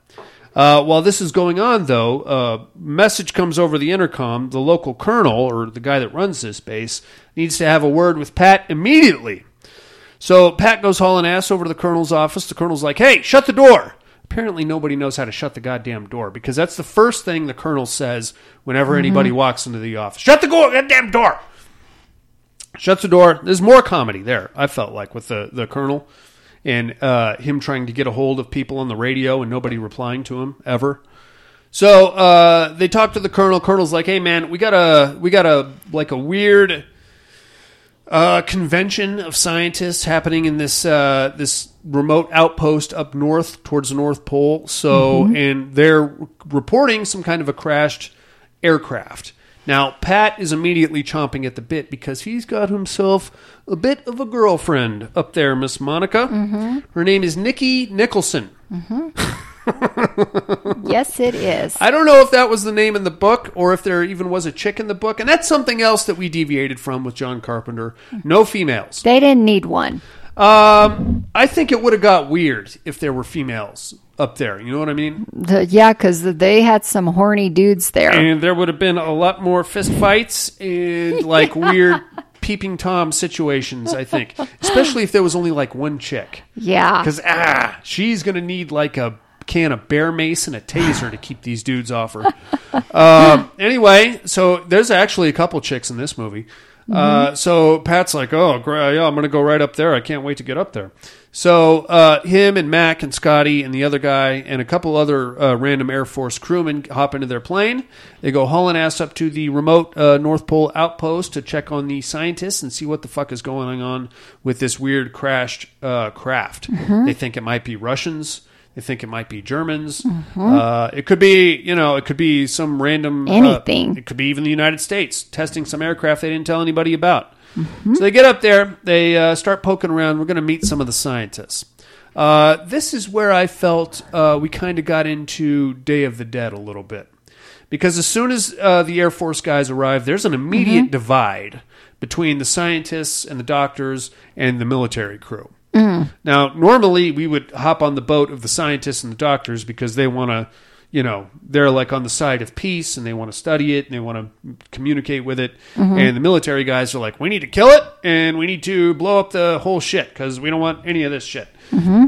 While this is going on, though, a message comes over the intercom. The local colonel, or the guy that runs this base, needs to have a word with Pat immediately. So Pat goes hauling ass over to the colonel's office. The colonel's like, hey, shut the door. Apparently nobody knows how to shut the goddamn door, because that's the first thing the colonel says whenever anybody walks into the office. Shut the goddamn door. Shuts the door. There's more comedy there, I felt like, with the colonel and him trying to get a hold of people on the radio and nobody replying to him ever. So they talk to the colonel. Colonel's like, hey, man, we got a like a weird... convention of scientists happening in this remote outpost up north towards the North Pole. So, and they're reporting some kind of a crashed aircraft. Now, Pat is immediately chomping at the bit because he's got himself a bit of a girlfriend up there, Miss Monica. Her name is Nikki Nicholson. Yes, it is. I don't know if that was the name in the book or if there even was a chick in the book. And that's something else that we deviated from with John Carpenter. No females. They didn't need one. I think it would have got weird if there were females up there. You know what I mean? Yeah, because they had some horny dudes there. And there would have been a lot more fist fights and like weird... Peeping Tom situations, I think. Especially if there was only like one chick. Yeah. Because she's going to need like a can of bear mace and a taser to keep these dudes off her. Anyway, so there's actually a couple chicks in this movie. So Pat's like, oh, yeah, I'm going to go right up there. I can't wait to get up there. So him and Mac and Scotty and the other guy and a couple other random Air Force crewmen hop into their plane. They go hauling ass up to the remote North Pole outpost to check on the scientists and see what the fuck is going on with this weird crashed craft. They think it might be Russians. They think it might be Germans. It could be, it could be some random... Anything. It could be even the United States testing some aircraft they didn't tell anybody about. So they get up there. They start poking around. We're going to meet some of the scientists. This is where I felt we kind of got into Day of the Dead a little bit. Because as soon as the Air Force guys arrive, there's an immediate divide between the scientists and the doctors and the military crew. Now, normally we would hop on the boat of the scientists and the doctors because they want to, you know, they're like on the side of peace and they want to study it and they want to communicate with it. Mm-hmm. And the military guys are like, we need to kill it and we need to blow up the whole shit because we don't want any of this shit. Mm-hmm.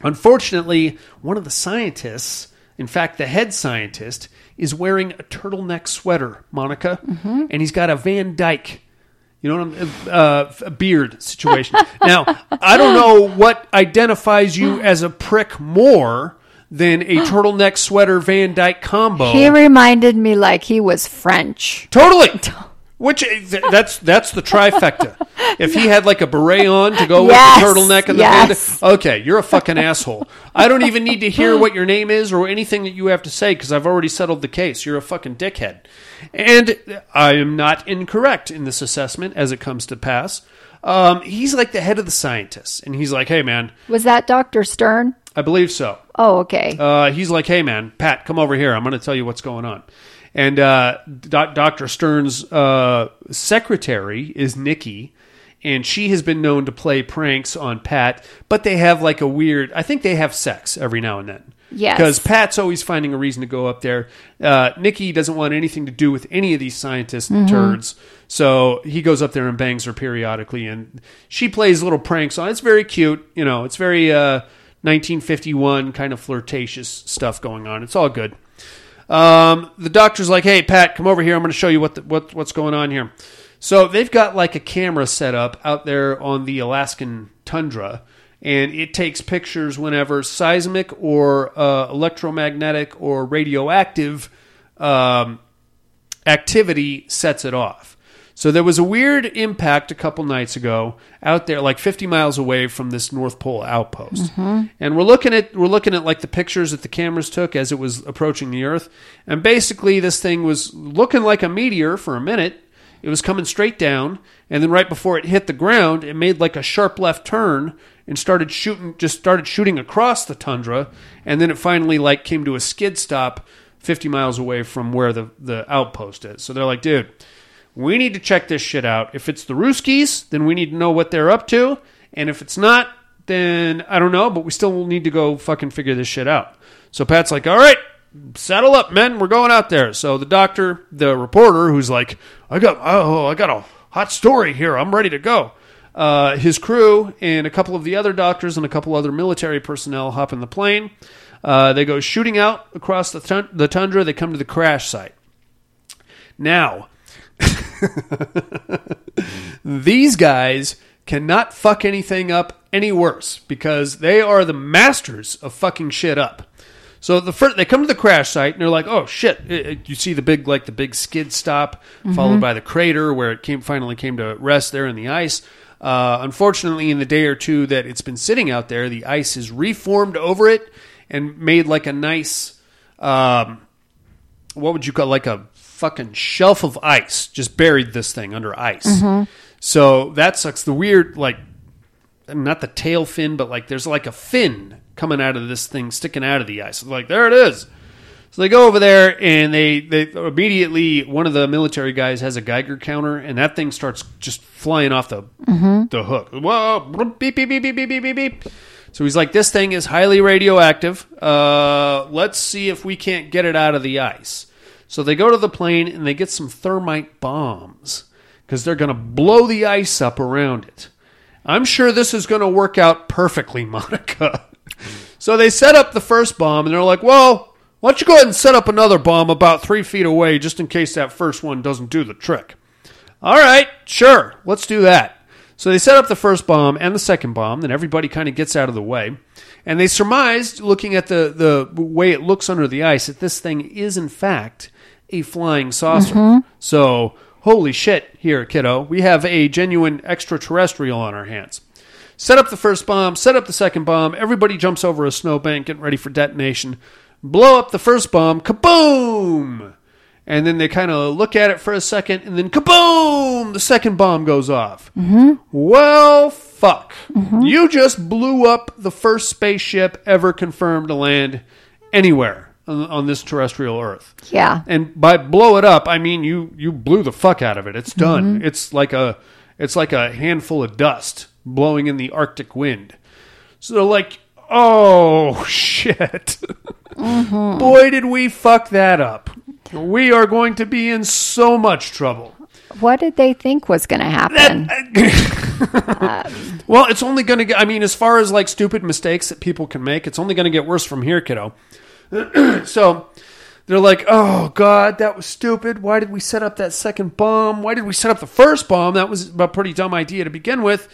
Unfortunately, one of the scientists, in fact, the head scientist, is wearing a turtleneck sweater, Monica, mm-hmm. and he's got a Van Dyke, you know, a beard situation. Now, I don't know what identifies you as a prick more than a turtleneck sweater Van Dyke combo. He reminded me like he was French. Totally. Which that's the trifecta. If he had like a beret on to go with the turtleneck and the bandana, okay, you're a fucking asshole. I don't even need to hear what your name is or anything that you have to say because I've already settled the case. You're a fucking dickhead, and I am not incorrect in this assessment as it comes to pass. He's like the head of the scientists, and he's like, "Hey, man." Was that Dr. Stern? I believe so. Oh, okay. He's like, "Hey, man, Pat, come over here. I'm going to tell you what's going on." And Dr. Stern's secretary is Nikki, and she has been known to play pranks on Pat, but they have like a weird... I think they have sex every now and then. Yes. Because Pat's always finding a reason to go up there. Nikki doesn't want anything to do with any of these scientist mm-hmm. turds, so he goes up there and bangs her periodically, and she plays little pranks on it. It's very cute. You know, it's very 1951 kind of flirtatious stuff going on. It's all good. The doctor's like, "Hey, Pat, come over here. I'm going to show you what's going on here." So they've got like a camera set up out there on the Alaskan tundra, and it takes pictures whenever seismic or electromagnetic or radioactive activity sets it off. So there was a weird impact a couple nights ago out there, like 50 miles away from this North Pole outpost. Mm-hmm. And we're looking at like the pictures that the cameras took as it was approaching the Earth. And basically this thing was looking like a meteor for a minute. It was coming straight down. And then right before it hit the ground, it made like a sharp left turn and started shooting across the tundra. And then it finally like came to a skid stop 50 miles away from where the outpost is. So they're like, "Dude, we need to check this shit out. If it's the Ruskies, then we need to know what they're up to. And if it's not, then I don't know, but we still need to go fucking figure this shit out." So Pat's like, "All right, saddle up, men. We're going out there." So the doctor, the reporter, who's like, I got a hot story here. I'm ready to go. His crew and a couple of the other doctors and a couple other military personnel hop in the plane. They go shooting out across the tundra. They come to the crash site. Now... these guys cannot fuck anything up any worse because they are the masters of fucking shit up. So they come to the crash site and they're like, "Oh shit!" You see the big skid stop mm-hmm. followed by the crater where it finally came to rest there in the ice. Unfortunately, in the day or two that it's been sitting out there, the ice has reformed over it and made like a nice what would you call like a fucking shelf of ice, just buried this thing under ice. Mm-hmm. So that sucks. The weird, like, not the tail fin, but like there's like a fin coming out of this thing, sticking out of the ice. Like, there it is. So they go over there and they immediately, one of the military guys has a Geiger counter and that thing starts just flying off the hook. Whoa, beep, beep, beep, beep, beep, beep, beep, beep. So he's like, "This thing is highly radioactive. Let's see if we can't get it out of the ice." So they go to the plane and they get some thermite bombs because they're going to blow the ice up around it. I'm sure this is going to work out perfectly, Monica. So they set up the first bomb and they're like, "Well, why don't you go ahead and set up another bomb about 3 feet away just in case that first one doesn't do the trick." "All right, sure, let's do that." So they set up the first bomb and the second bomb, then everybody kind of gets out of the way. And they surmised, looking at the way it looks under the ice, that this thing is, in fact, a flying saucer. Mm-hmm. So, holy shit here, kiddo. We have a genuine extraterrestrial on our hands. Set up the first bomb, set up the second bomb. Everybody jumps over a snowbank, getting ready for detonation. Blow up the first bomb. Kaboom! And then they kind of look at it for a second, and then kaboom! The second bomb goes off. Mm-hmm. Well, fuck. Mm-hmm. You just blew up the first spaceship ever confirmed to land anywhere on this terrestrial Earth. Yeah. And by blow it up, I mean you blew the fuck out of it. It's done. Mm-hmm. It's like a handful of dust blowing in the Arctic wind. So they're like, "Oh, shit." Mm-hmm. Boy, did we fuck that up. We are going to be in so much trouble. What did they think was going to happen? Well, it's only going to get, I mean, as far as like stupid mistakes that people can make, it's only going to get worse from here, kiddo. So they're like, oh, God, that was stupid. Why did we set up that second bomb? Why did we set up the first bomb? That was a pretty dumb idea to begin with.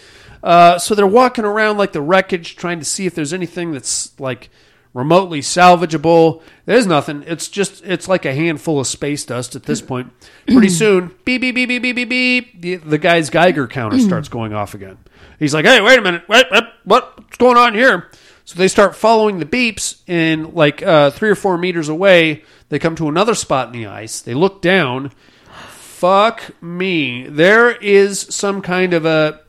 So they're walking around like the wreckage, trying to see if there's anything that's like remotely salvageable. There's nothing. It's like a handful of space dust at this point. Pretty soon, beep, beep, beep, beep, beep, beep, beep. The guy's Geiger counter starts going off again. He's like, hey, wait a minute. What's going on here? So they start following the beeps, and like 3 or 4 meters away, they come to another spot in the ice. They look down. Fuck me. There is some kind of a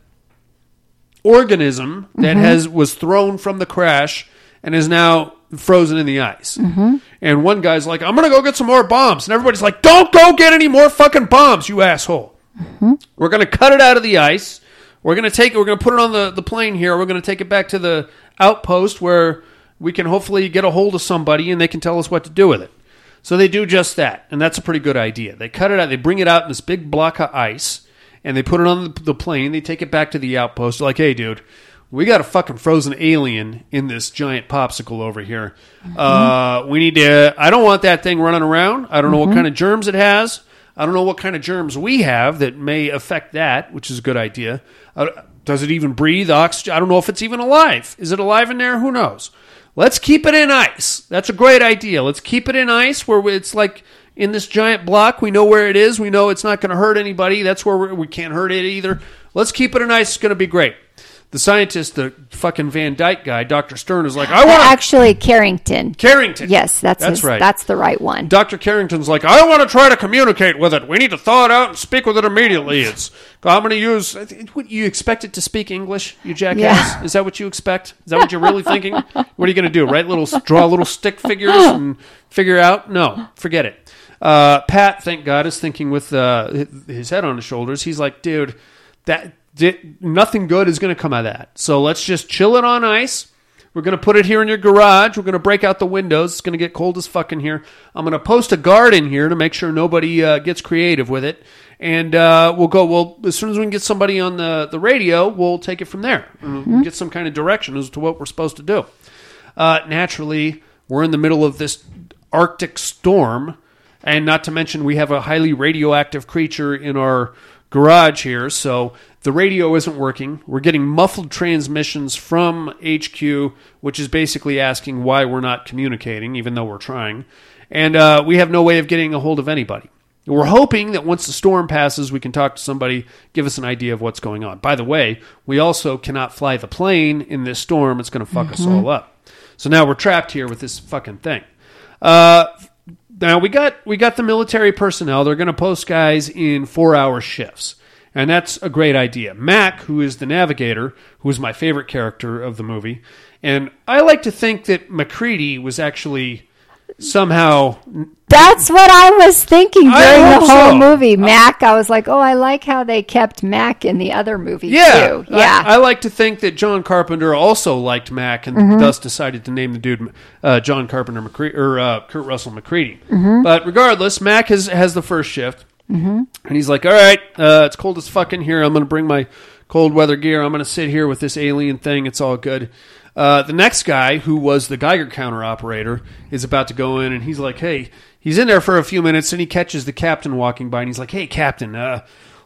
organism that was thrown from the crash and is now frozen in the ice. Mm-hmm. And one guy's like, I'm going to go get some more bombs. And everybody's like, don't go get any more fucking bombs, you asshole. Mm-hmm. We're going to cut it out of the ice. We're going to take it. We're going to put it on the plane here. We're going to take it back to the outpost where we can hopefully get a hold of somebody and they can tell us what to do with it. So they do just that. And that's a pretty good idea. They cut it out. They bring it out in this big block of ice. And they put it on the plane. They take it back to the outpost. They're like, hey, dude, we got a fucking frozen alien in this giant popsicle over here. Mm-hmm. We need to... I don't want that thing running around. I don't know what kind of germs it has. I don't know what kind of germs we have that may affect that, which is a good idea. Does it even breathe oxygen? I don't know if it's even alive. Is it alive in there? Who knows? Let's keep it in ice. That's a great idea. Let's keep it in ice where it's like... in this giant block, we know where it is. We know it's not going to hurt anybody. That's where we can't hurt it either. Let's keep it in ice. It's going to be great. The scientist, the fucking Van Dyke guy, Dr. Stern, is like, I want to... Actually, Carrington. Carrington. Yes, that's right. That's the right one. Dr. Carrington's like, I want to try to communicate with it. We need to thaw it out and speak with it immediately. I'm going to use... You expect it to speak English, you jackass? Yeah. Is that what you expect? Is that what you're really thinking? What are you going to do, right? Draw little stick figures and figure out? No, forget it. Pat, thank God, is thinking with his head on his shoulders. He's like, dude, nothing good is going to come out of that. So let's just chill it on ice. We're going to put it here in your garage. We're going to break out the windows. It's going to get cold as fuck in here. I'm going to post a guard in here to make sure nobody gets creative with it. And as soon as we can get somebody on the radio, we'll take it from there. We'll get some kind of direction as to what we're supposed to do. Naturally, we're in the middle of this Arctic storm. And not to mention, we have a highly radioactive creature in our garage here, so the radio isn't working. We're getting muffled transmissions from HQ, which is basically asking why we're not communicating, even though we're trying. And we have no way of getting a hold of anybody. We're hoping that once the storm passes, we can talk to somebody, give us an idea of what's going on. By the way, we also cannot fly the plane in this storm. It's going to fuck us all up. So now we're trapped here with this fucking thing. Now, we got the military personnel. They're going to post guys in 4-hour shifts, and that's a great idea. Mac, who is the navigator, who is my favorite character of the movie, and I like to think that MacReady was actually somehow... That's what I was thinking during the whole movie. Mac, I was like, oh, I like how they kept Mac in the other movie, too. Yeah, I like to think that John Carpenter also liked Mac and thus decided to name the dude John Carpenter MacReady, or Kurt Russell MacReady. Mm-hmm. But regardless, Mac has the first shift, and he's like, all right, it's cold as fuck in here. I'm going to bring my cold weather gear. I'm going to sit here with this alien thing. It's all good. The next guy, who was the Geiger counter operator, is about to go in, and he's like, hey, he's in there for a few minutes, and he catches the captain walking by, and he's like, hey, captain,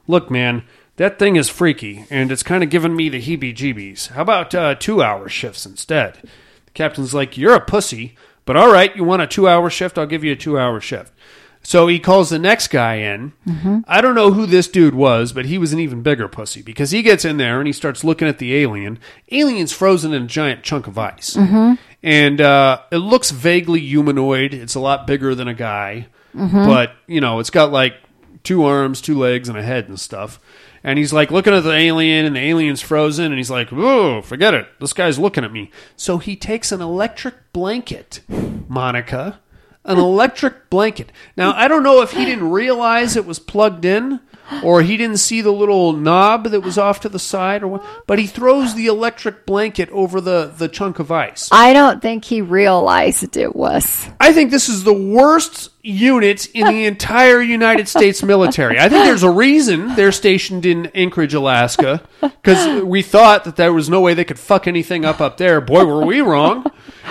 look, man, that thing is freaky, and it's kind of giving me the heebie-jeebies. How about 2-hour shifts instead? The captain's like, you're a pussy, but all right, you want a 2-hour shift? I'll give you a 2-hour shift. So he calls the next guy in. Mm-hmm. I don't know who this dude was, but he was an even bigger pussy because he gets in there and he starts looking at the alien. Alien's frozen in a giant chunk of ice. Mm-hmm. And it looks vaguely humanoid. It's a lot bigger than a guy. Mm-hmm. But, you know, it's got like 2 arms, 2 legs, and a head and stuff. And he's like looking at the alien, and the alien's frozen. And he's like, whoa, forget it. This guy's looking at me. So he takes an electric blanket, Monica. An electric blanket. Now, I don't know if he didn't realize it was plugged in or he didn't see the little knob that was off to the side, or what, but he throws the electric blanket over the chunk of ice. I don't think he realized it was. I think this is the worst unit in the entire United States military. I think there's a reason they're stationed in Anchorage, Alaska, because we thought that there was no way they could fuck anything up there. Boy, were we wrong.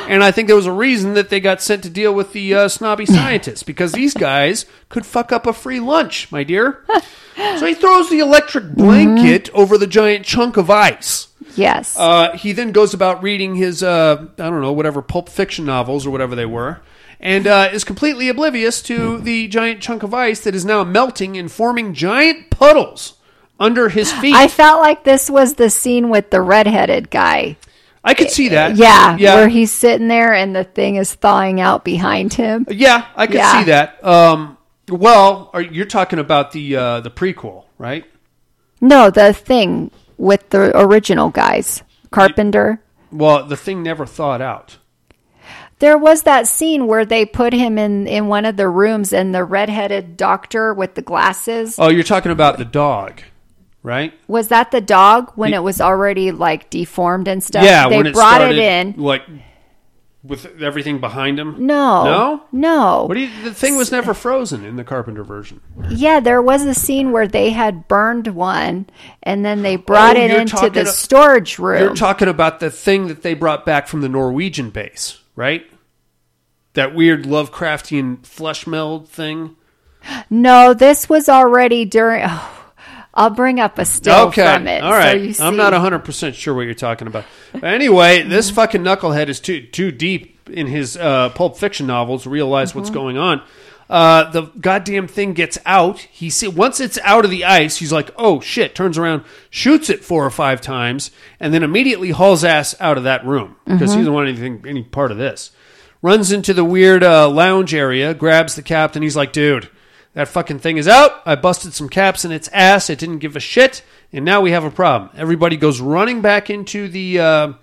And I think there was a reason that they got sent to deal with the snobby scientists, because these guys could fuck up a free lunch, my dear. So he throws the electric blanket over the giant chunk of ice. Yes. He then goes about reading his, I don't know, whatever Pulp Fiction novels or whatever they were, and is completely oblivious to the giant chunk of ice that is now melting and forming giant puddles under his feet. I felt like this was the scene with the redheaded guy. I could see that. Yeah, where he's sitting there and the thing is thawing out behind him. Yeah, I could see that. Well, you're talking about the prequel, right? No, the thing with the original guys. Carpenter. Well, the thing never thawed out. There was that scene where they put him in one of the rooms and the redheaded doctor with the glasses. Oh, you're talking about the dog, right? Was that the dog when it was already like deformed and stuff? Yeah, they when it brought started, it in. Like with everything behind him? No. What do you, the thing was never frozen in the Carpenter version. Yeah, there was a scene where they had burned one and then they brought it into the storage room. You're talking about the thing that they brought back from the Norwegian base. Right? That weird Lovecraftian flesh meld thing? No, this was already during... Oh, I'll bring up a still from it. All right. So I'm not 100% sure what you're talking about. But anyway, this fucking knucklehead is too deep in his Pulp Fiction novels to realize what's going on. The goddamn thing gets out. Once it's out of the ice, he's like, oh shit, turns around, shoots it 4 or 5 times, and then immediately hauls ass out of that room because he doesn't want any part of this. Runs into the weird lounge area, grabs the captain. He's like, dude, that fucking thing is out. I busted some caps in its ass. It didn't give a shit. And now we have a problem. Everybody goes running back into the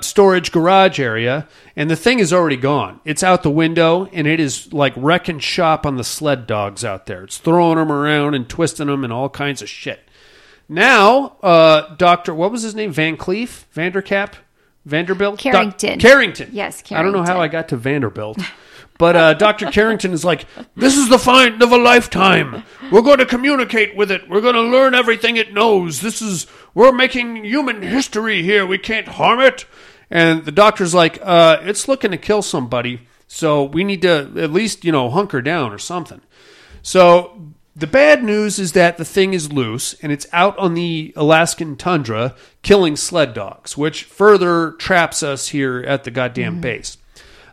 storage garage area, and the thing is already gone. It's out the window, and it is like wrecking shop on the sled dogs out there. It's throwing them around and twisting them and all kinds of shit. Now, Dr. What was his name? Van Cleef? Vandercap? Vanderbilt? Carrington. Carrington. Yes, Carrington. I don't know how I got to Vanderbilt. But Dr. Carrington is like, this is the find of a lifetime. We're going to communicate with it. We're going to learn everything it knows. We're making human history here. We can't harm it. And the doctor's like, it's looking to kill somebody, so we need to at least, hunker down or something. So the bad news is that the thing is loose, and it's out on the Alaskan tundra killing sled dogs, which further traps us here at the goddamn base.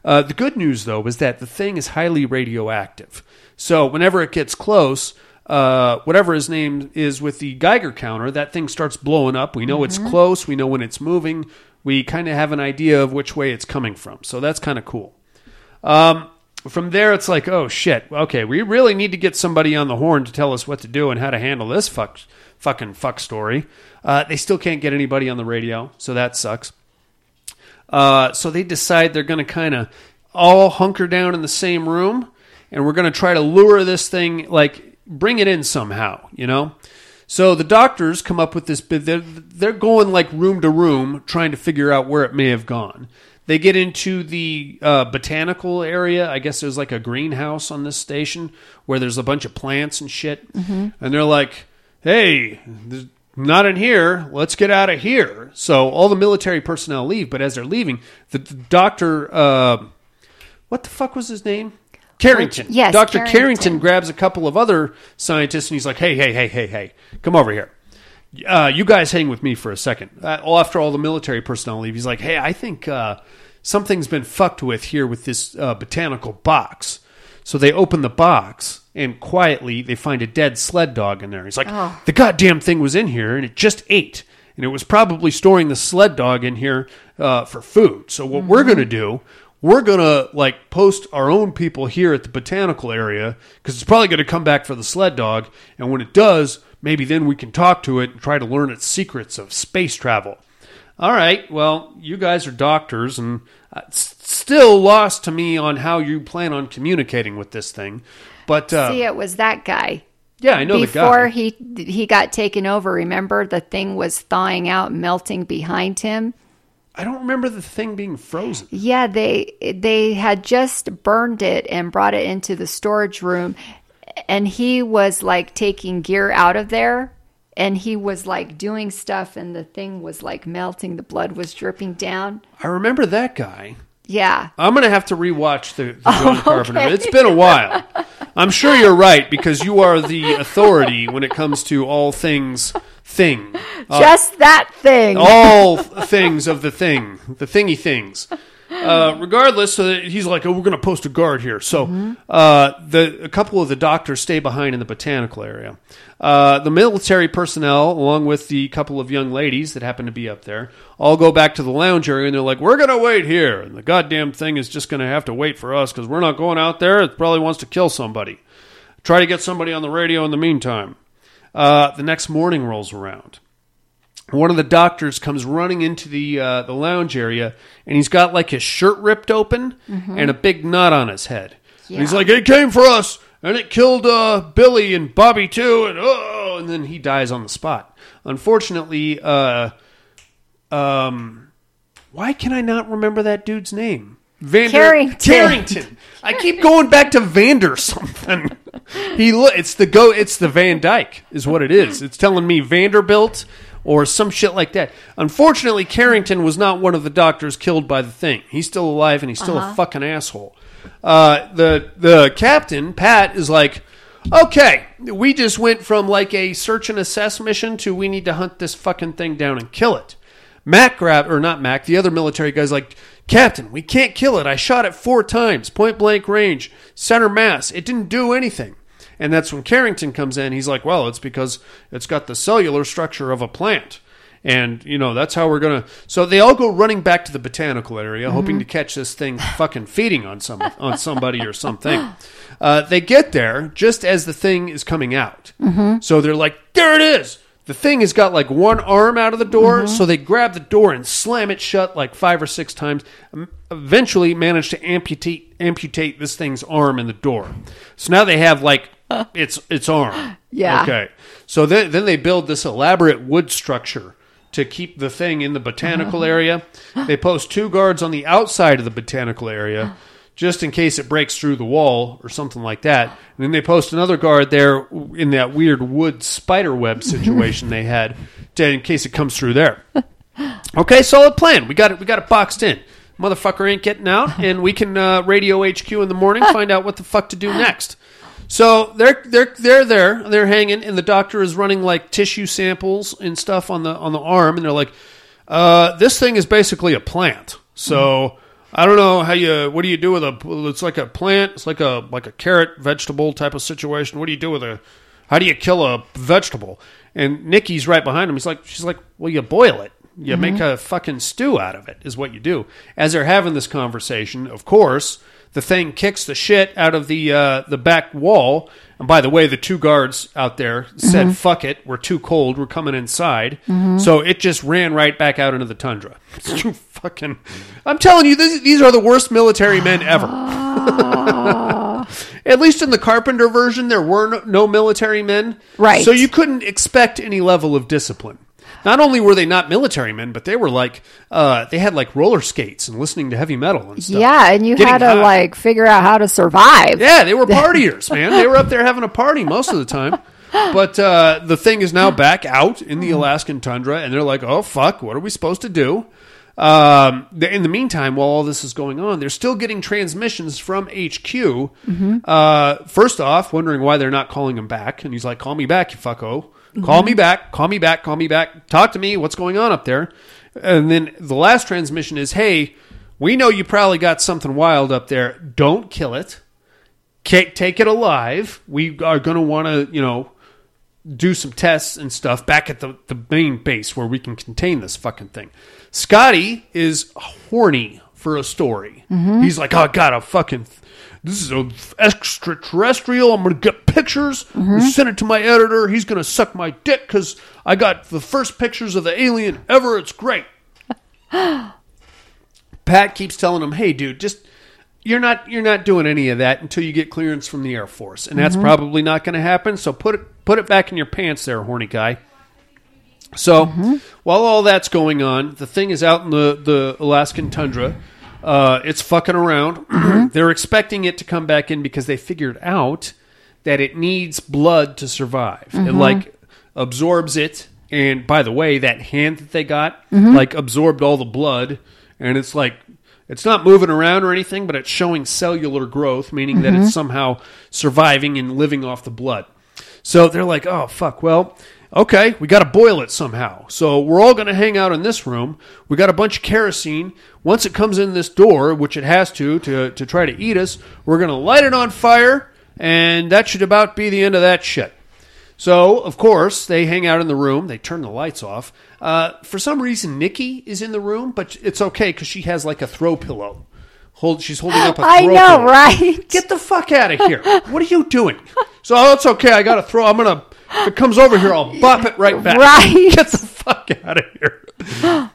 The good news, though, is that the thing is highly radioactive. So whenever it gets close, whatever his name is with the Geiger counter, that thing starts blowing up. We know it's close. We know when it's moving. We kind of have an idea of which way it's coming from. So that's kind of cool. From there, it's like, oh, shit. Okay, we really need to get somebody on the horn to tell us what to do and how to handle this fucking story. They still can't get anybody on the radio, so that sucks. So they decide they're going to kind of all hunker down in the same room, and we're going to try to lure this thing, like bring it in somehow, So the doctors come up with this bit. They're going like room to room trying to figure out where it may have gone. They get into the botanical area. I guess there's like a greenhouse on this station where there's a bunch of plants and shit. And they're like, hey, not in here. Let's get out of here. So all the military personnel leave, but as they're leaving, the doctor, what the fuck was his name? Carrington. Yes, Dr. Carrington grabs a couple of other scientists, and he's like, hey, come over here. You guys hang with me for a second. After all the military personnel leave, he's like, hey, I think something's been fucked with here with this botanical box. So they open the box, and quietly they find a dead sled dog in there. He's like, the goddamn thing was in here, and it just ate. And it was probably storing the sled dog in here for food. So what we're going to do, we're going to like post our own people here at the botanical area, because it's probably going to come back for the sled dog. And when it does, maybe then we can talk to it and try to learn its secrets of space travel. All right, well, you guys are doctors, and still lost to me on how you plan on communicating with this thing. But see, it was that guy. Yeah, I know the guy. Before he got taken over, remember the thing was thawing out, melting behind him. I don't remember the thing being frozen. Yeah, they had just burned it and brought it into the storage room, and he was like taking gear out of there, and he was like doing stuff, and the thing was like melting. The blood was dripping down. I remember that guy. Yeah. I'm going to have to rewatch the John Carpenter. Okay. It's been a while. I'm sure you're right, because you are the authority when it comes to all things thing. Just that thing. All things of the thing. The thingy things. Regardless, so he's like, oh, we're going to post a guard here. So a couple of the doctors stay behind in the botanical area. The military personnel, along with the couple of young ladies that happen to be up there, all go back to the lounge area, and they're like, we're going to wait here. And the goddamn thing is just going to have to wait for us because we're not going out there. It probably wants to kill somebody. Try to get somebody on the radio in the meantime. The next morning rolls around. One of the doctors comes running into the lounge area, and he's got like his shirt ripped open and a big knot on his head. Yeah. And he's like, it came for us, and it killed Billy and Bobby too, and then he dies on the spot. Unfortunately, why can I not remember that dude's name? Carrington. I keep going back to Vander something. It's the Van Dyke is what it is. It's telling me Vanderbilt. Or some shit like that. Unfortunately, Carrington was not one of the doctors killed by the thing. He's still alive, and he's still a fucking asshole. The captain, Pat, is like, okay, we just went from like a search and assess mission to we need to hunt this fucking thing down and kill it. The other military guy's like, Captain, we can't kill it. I shot it 4 times, point blank range, center mass. It didn't do anything. And that's when Carrington comes in. He's like, well, it's because it's got the cellular structure of a plant. And, you know, that's how we're going to... So they all go running back to the botanical area, hoping to catch this thing fucking feeding on somebody or something. They get there just as the thing is coming out. So they're like, there it is! The thing has got like one arm out of the door, so they grab the door and slam it shut like 5 or 6 times. Eventually manage to amputate this thing's arm in the door. So now they have like... It's arm. Yeah. Okay. So then they build this elaborate wood structure to keep the thing in the botanical area. They post 2 guards on the outside of the botanical area just in case it breaks through the wall or something like that. And then they post another guard there in that weird wood spider web situation they had in case it comes through there. Okay, solid plan. We got it boxed in. Motherfucker ain't getting out, and we can radio HQ in the morning, find out what the fuck to do next. So they're there, they're hanging, and the doctor is running like tissue samples and stuff on the arm, and they're like, this thing is basically a plant. So I don't know what do you do with it's like a plant, it's like a carrot vegetable type of situation. What do you do with how do you kill a vegetable? And Nikki's right behind him. She's like, well, you boil it. You make a fucking stew out of it is what you do. As they're having this conversation, of course, the thing kicks the shit out of the back wall. And by the way, the 2 guards out there said, fuck it, we're too cold, we're coming inside. So it just ran right back out into the tundra. I'm telling you, these are the worst military men ever. At least in the Carpenter version, there were no military men. Right. So you couldn't expect any level of discipline. Not only were they not military men, but they were like, they had like roller skates and listening to heavy metal and stuff. Yeah, and you had to like figure out how to survive. Yeah, they were partiers, man. They were up there having a party most of the time. But the thing is now back out in the Alaskan tundra, and they're like, oh, fuck, what are we supposed to do? In the meantime, while all this is going on, they're still getting transmissions from HQ. First off, wondering why they're not calling him back. And he's like, call me back, you fucko. Call me back. Talk to me. What's going on up there? And then the last transmission is, hey, we know you probably got something wild up there. Don't kill it. Take it alive. We are going to want to, do some tests and stuff back at the main base where we can contain this fucking thing. Scotty is horny for a story. He's like, oh, God, this is an extraterrestrial. I'm going to get pictures. Send it to my editor. He's going to suck my dick because I got the first pictures of the alien ever. It's great. Pat keeps telling him, hey, dude, just You're not doing any of that until you get clearance from the Air Force, and that's probably not going to happen. So put it back in your pants, there, horny guy. So while all that's going on, the Thing is out in the Alaskan tundra. It's fucking around. They're expecting it to come back in because they figured out that it needs blood to survive. It like absorbs it, and by the way, that hand that they got like absorbed all the blood, and it's like. It's not moving around or anything, but it's showing cellular growth, meaning that it's somehow surviving and living off the blood. So they're like, oh, fuck, well, okay, we got to boil it somehow. So we're all going to hang out in this room. We got a bunch of kerosene. Once it comes in this door, which it has to try to eat us, we're going to light it on fire, and that should about be the end of that shit. So, of course, they hang out in the room. They turn the lights off. For some reason, Nikki is in the room, but it's okay because she has like a throw pillow. She's holding up a throw pillow. I know, right? Get the fuck out of here. What are you doing? So, oh, it's okay. I got to throw. I'm going to, if it comes over here, I'll bop it right back. Right. Get the fuck out of here.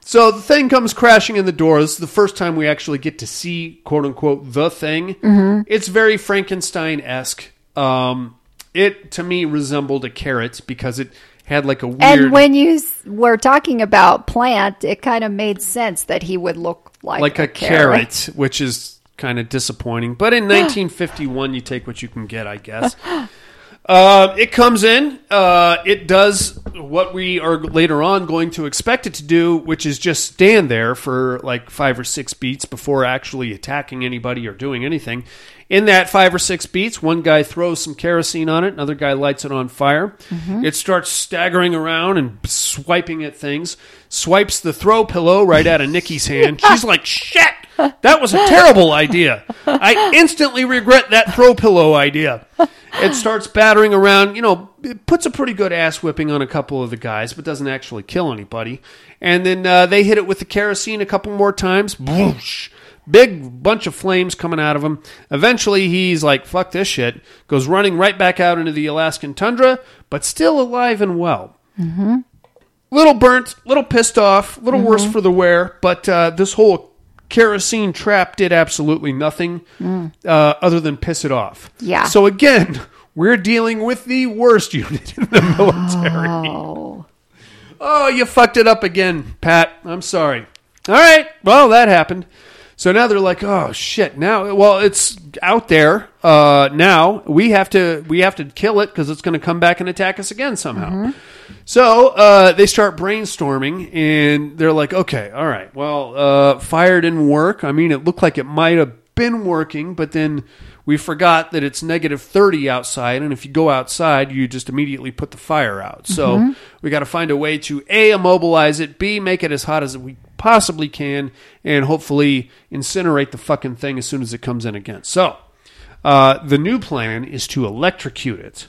So, the Thing comes crashing in the door. This is the first time we actually get to see, quote unquote, the Thing. It's very Frankenstein-esque. It, to me, resembled a carrot because it had like a weird... And when you were talking about plant, it kind of made sense that he would look like a carrot, which is kind of disappointing. But in 1951, you take what you can get, I guess. It comes in. It does what we are later on going to expect it to do, which is just stand there for like 5 or 6 beats before actually attacking anybody or doing anything. In that 5 or 6 beats, one guy throws some kerosene on it. Another guy lights it on fire. It starts staggering around and swiping at things. Swipes the throw pillow right out of Nikki's hand. She's like, shit, that was a terrible idea. I instantly regret that throw pillow idea. It starts battering around. You know, it puts a pretty good ass whipping on a couple of the guys, but doesn't actually kill anybody. And then they hit it with the kerosene a couple more times. Whoosh. Big bunch of flames coming out of him. Eventually, he's like, fuck this shit. Goes running right back out into the Alaskan tundra, but still alive and well. Little burnt, little pissed off, little worse for the wear, but this whole kerosene trap did absolutely nothing other than piss it off. Yeah. So again, we're dealing with the worst unit in the military. Oh, you fucked it up again, Pat. I'm sorry. All right. Well, that happened. So now they're like, oh shit! Now, well, it's out there. Now we have to kill it because it's going to come back and attack us again somehow. So they start brainstorming, and they're like, okay, all right, well, fire didn't work. I mean, it looked like it might have been working, but then we forgot that it's -30 outside, and if you go outside, you just immediately put the fire out. So we got to find a way to A, immobilize it, B, make it as hot as we possibly can, and hopefully incinerate the fucking thing as soon as it comes in again. So the new plan is to electrocute it.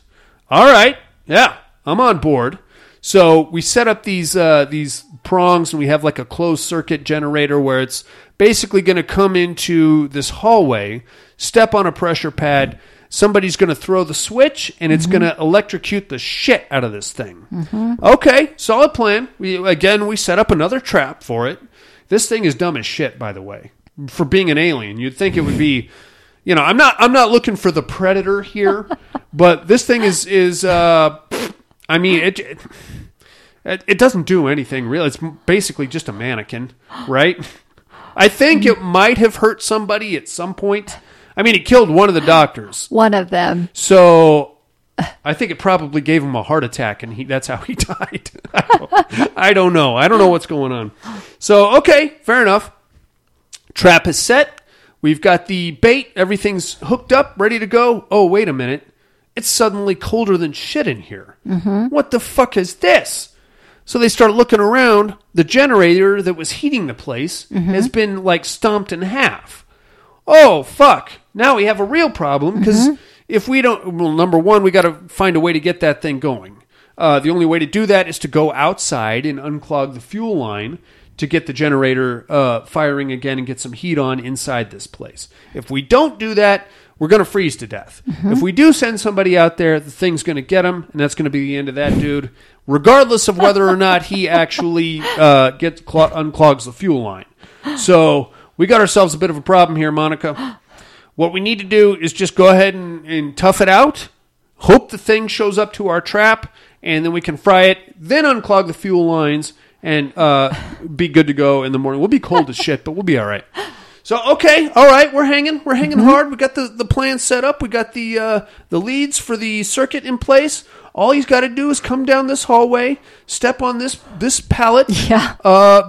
All right, yeah, I'm on board. So we set up these prongs, and we have like a closed circuit generator where it's basically going to come into this hallway, step on a pressure pad. Somebody's going to throw the switch, and it's going to electrocute the shit out of this thing. Okay, solid plan. We set up another trap for it. This thing is dumb as shit, by the way. For being an alien, you'd think it would be, you know, I'm not looking for the predator here, but this thing is I mean, it doesn't do anything really. It's basically just a mannequin, right? I think it might have hurt somebody at some point. I mean, it killed one of the doctors. One of them. So I think it probably gave him a heart attack, and that's how he died. I don't know. I don't know what's going on. So, okay, fair enough. Trap is set. We've got the bait. Everything's hooked up, ready to go. Oh, wait a minute. It's suddenly colder than shit in here. What the fuck is this? So they start looking around. The generator that was heating the place has been, like, stomped in half. Oh, fuck. Now we have a real problem because if we don't... Well, number one, we got to find a way to get that thing going. The only way to do that is to go outside and unclog the fuel line to get the generator firing again and get some heat on inside this place. If we don't do that, we're going to freeze to death. If we do send somebody out there, the thing's going to get him, and that's going to be the end of that dude, regardless of whether or not he actually unclogs the fuel line. So... We got ourselves a bit of a problem here, Monica. What we need to do is just go ahead and tough it out, hope the thing shows up to our trap, and then we can fry it, then unclog the fuel lines, and be good to go in the morning. We'll be cold as shit, but we'll be all right. So, okay, all right, we're hanging. We're hanging hard. We got the plan set up. We got the leads for the circuit in place. All he's got to do is come down this hallway, step on this pallet. Yeah.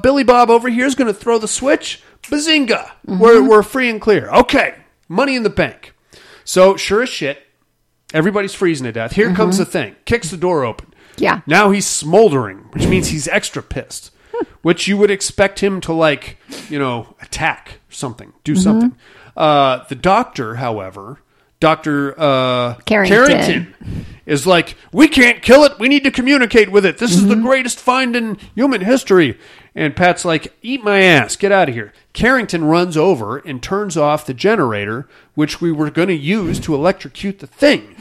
Billy Bob over here is going to throw the switch. Bazinga. Mm-hmm. We're free and clear. Okay, money in the bank. So, sure as shit, everybody's freezing to death. Here comes the thing. Kicks the door open. Yeah. Now he's smoldering, which means he's extra pissed. Which you would expect him to, like, you know, attack something, do something. The doctor, however, Dr. Carrington is like, we can't kill it. We need to communicate with it. This is the greatest find in human history. And Pat's like, eat my ass. Get out of here. Carrington runs over and turns off the generator, which we were going to use to electrocute the thing.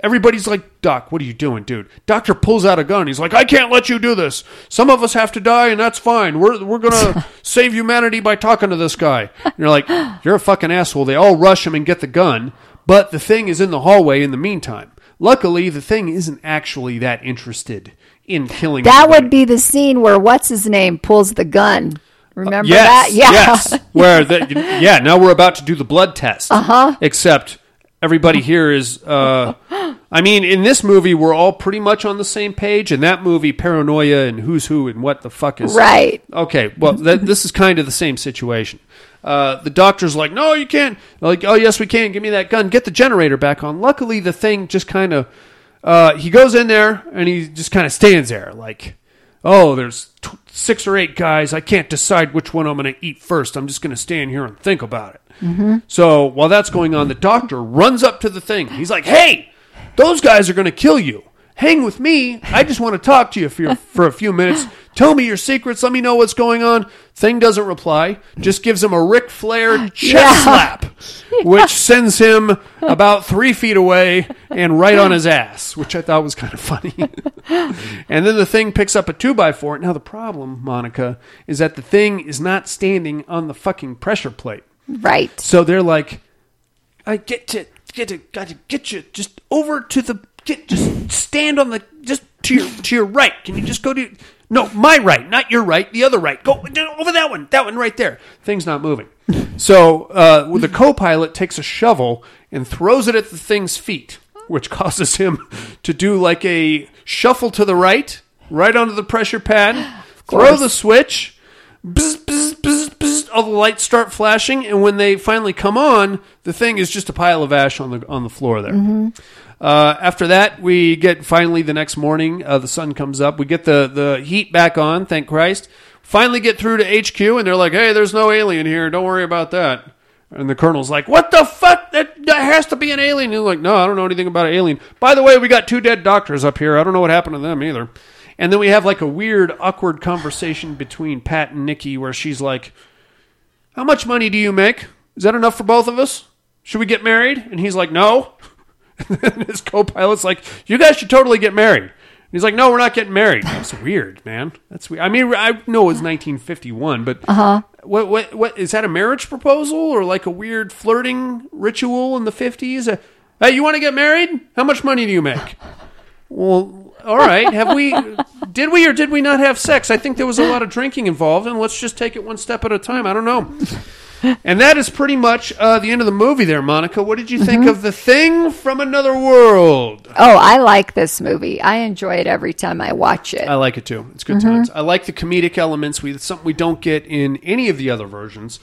Everybody's like, Doc, what are you doing, dude? Doctor pulls out a gun. He's like, I can't let you do this. Some of us have to die, and that's fine. We're going to save humanity by talking to this guy. And you're like, you're a fucking asshole. They all rush him and get the gun, but the thing is in the hallway in the meantime. Luckily, the thing isn't actually that interested in killing that anybody. Would be the scene where what's-his-name pulls the gun. Remember that? Yeah. Yes. Now we're about to do the blood test. Uh-huh. Except... everybody here is, I mean, in this movie, we're all pretty much on the same page. In that movie, paranoia and who's who and what the fuck is. Right. Okay, well, this is kind of the same situation. The doctor's like, no, you can't. They're like, oh, yes, we can. Give me that gun. Get the generator back on. Luckily, the thing just kind of, he goes in there and he just kind of stands there like, oh, there's 6 or 8 guys. I can't decide which one I'm going to eat first. I'm just going to stand here and think about it. Mm-hmm. So while that's going on, the doctor runs up to the thing. He's like, hey, those guys are going to kill you. Hang with me. I just want to talk to you for a few minutes. Tell me your secrets. Let me know what's going on. Thing doesn't reply. Just gives him a Ric Flair chest slap, which sends him about 3 feet away and right on his ass, which I thought was kind of funny. And then the thing picks up a 2x4. Now the problem, Monica, is that the thing is not standing on the fucking pressure plate. Right. So they're like, I got to get you just over to the, just stand on the, just to your right. Can you just go to, no, my right, not your right, the other right. Go over that one right there. Thing's not moving. So the co-pilot takes a shovel and throws it at the thing's feet, which causes him to do like a shuffle to the right, right onto the pressure pad, throw the switch, bzz, bzz, bzz, bzz, all the lights start flashing, and when they finally come on, the thing is just a pile of ash on the floor there. Mm-hmm. After that, we get finally the next morning, the sun comes up, we get the heat back on, thank Christ. Finally get through to HQ, and they're like, hey, there's no alien here, don't worry about that. And the colonel's like, what the fuck? That has to be an alien. And they're like, no, I don't know anything about an alien. By the way, we got 2 dead doctors up here, I don't know what happened to them either. And then we have like a weird, awkward conversation between Pat and Nikki where she's like, how much money do you make? Is that enough for both of us? Should we get married? And he's like, no. And then his co-pilot's like, you guys should totally get married. And he's like, no, we're not getting married. That's weird, man. That's weird. I mean, I know it was 1951, but what is that a marriage proposal or like a weird flirting ritual in the 50s? Hey, you want to get married? How much money do you make? Well... all right, did we or did we not have sex? I think there was a lot of drinking involved, and let's just take it one step at a time. I don't know. And that is pretty much the end of the movie there, Monica. What did you think of The Thing from Another World? Oh, I like this movie. I enjoy it every time I watch it. I like it too. It's good times. I like the comedic elements. It's something we don't get in any of the other versions.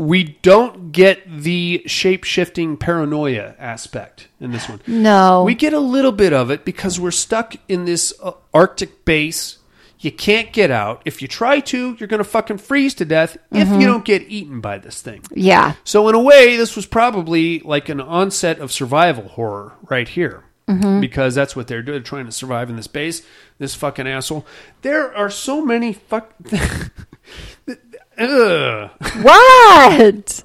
We don't get the shape-shifting paranoia aspect in this one. No. We get a little bit of it because we're stuck in this Arctic base. You can't get out. If you try to, you're going to fucking freeze to death if you don't get eaten by this thing. Yeah. So in a way, this was probably like an onset of survival horror right here. Mm-hmm. Because that's what they're doing. They're trying to survive in this base. This fucking asshole. There are so many fuck... Ugh. What?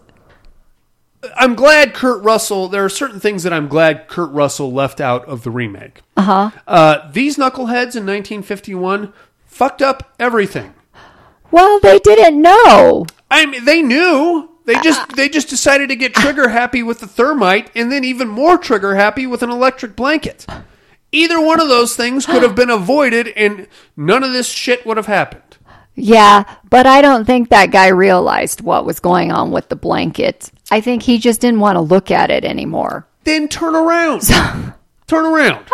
I'm glad Kurt Russell... there are certain things that I'm glad Kurt Russell left out of the remake. Uh-huh. These knuckleheads in 1951 fucked up everything. Well, they didn't know. I mean, they knew. They just decided to get trigger happy with the thermite and then even more trigger happy with an electric blanket. Either one of those things could have been avoided and none of this shit would have happened. Yeah, but I don't think that guy realized what was going on with the blanket. I think he just didn't want to look at it anymore. Then turn around. Turn around.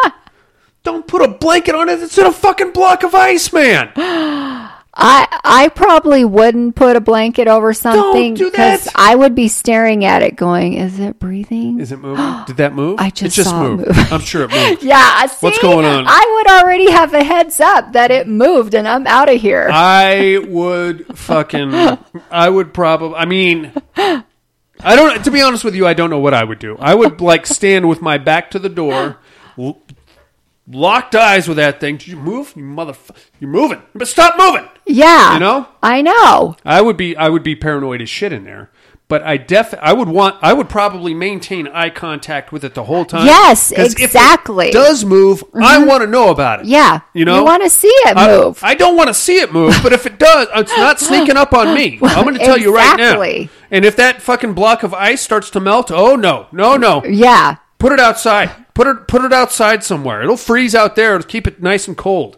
Don't put a blanket on it. It's in a fucking block of ice, man. I probably wouldn't put a blanket over something. Don't do that. Because I would be staring at it going, is it breathing? Is it moving? Did that move? I just saw it move. I'm sure it moved. Yeah. See, what's going on? I would already have a heads up that it moved and I'm out of here. To be honest with you, I don't know what I would do. I would stand with my back to the door, locked eyes with that thing. Did you move? You motherfucker. You're moving. But stop moving. Yeah. You know? I know. I would be paranoid as shit in there. But I would probably maintain eye contact with it the whole time. Yes, exactly. If it does move, mm-hmm. I want to know about it. Yeah. You know? You want to see it move. I don't want to see it move, but if it does, it's not sneaking up on me. I'm going to tell you right now. Exactly. And if that fucking block of ice starts to melt, oh no. No, no. Yeah. Put it outside. Put it outside somewhere. It'll freeze out there. It'll keep it nice and cold.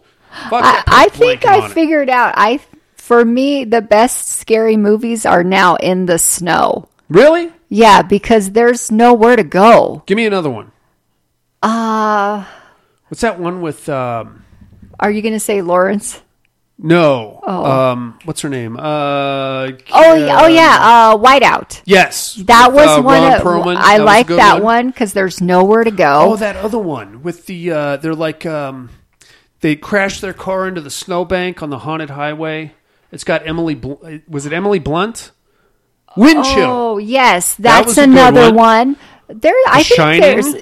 Fuck that. I think I figured out. For me, the best scary movies are now in the snow. Really? Yeah, because there's nowhere to go. Give me another one. What's that one with? Are you going to say Lawrence? No. Oh. What's her name? Whiteout. Yes. That was one of Perlman. I like that one because there's nowhere to go. Oh, that other one with the they're like they crash their car into the snowbank on the haunted highway. It's got Emily. Was it Emily Blunt? Wind Chill. Oh yes, that's another one. There, I think there's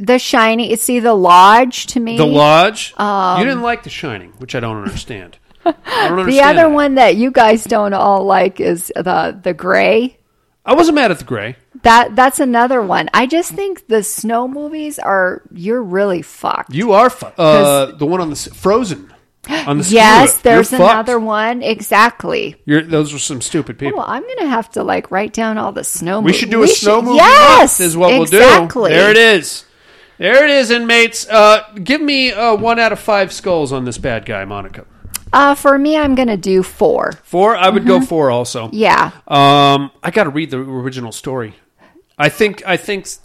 The Shining. It's The Lodge to me. The Lodge. You didn't like The Shining, which I don't understand. The other one that you guys don't all like is the Gray. I wasn't mad at the Gray. That's another one. I just think the snow movies are you're really fucked. You are fucked. The one on the Frozen. On the yes, scooter. There's you're another fucked. One exactly. Those were some stupid people. Oh, I'm gonna have to write down all the snow. We should do a snow movie. Yes, is what exactly. We'll do. There it is. There it is, inmates. Give me 1 out of 5 skulls on this bad guy, Monica. For me, I'm going to do 4. 4? I would go 4 also. Yeah. I got to read the original story. I think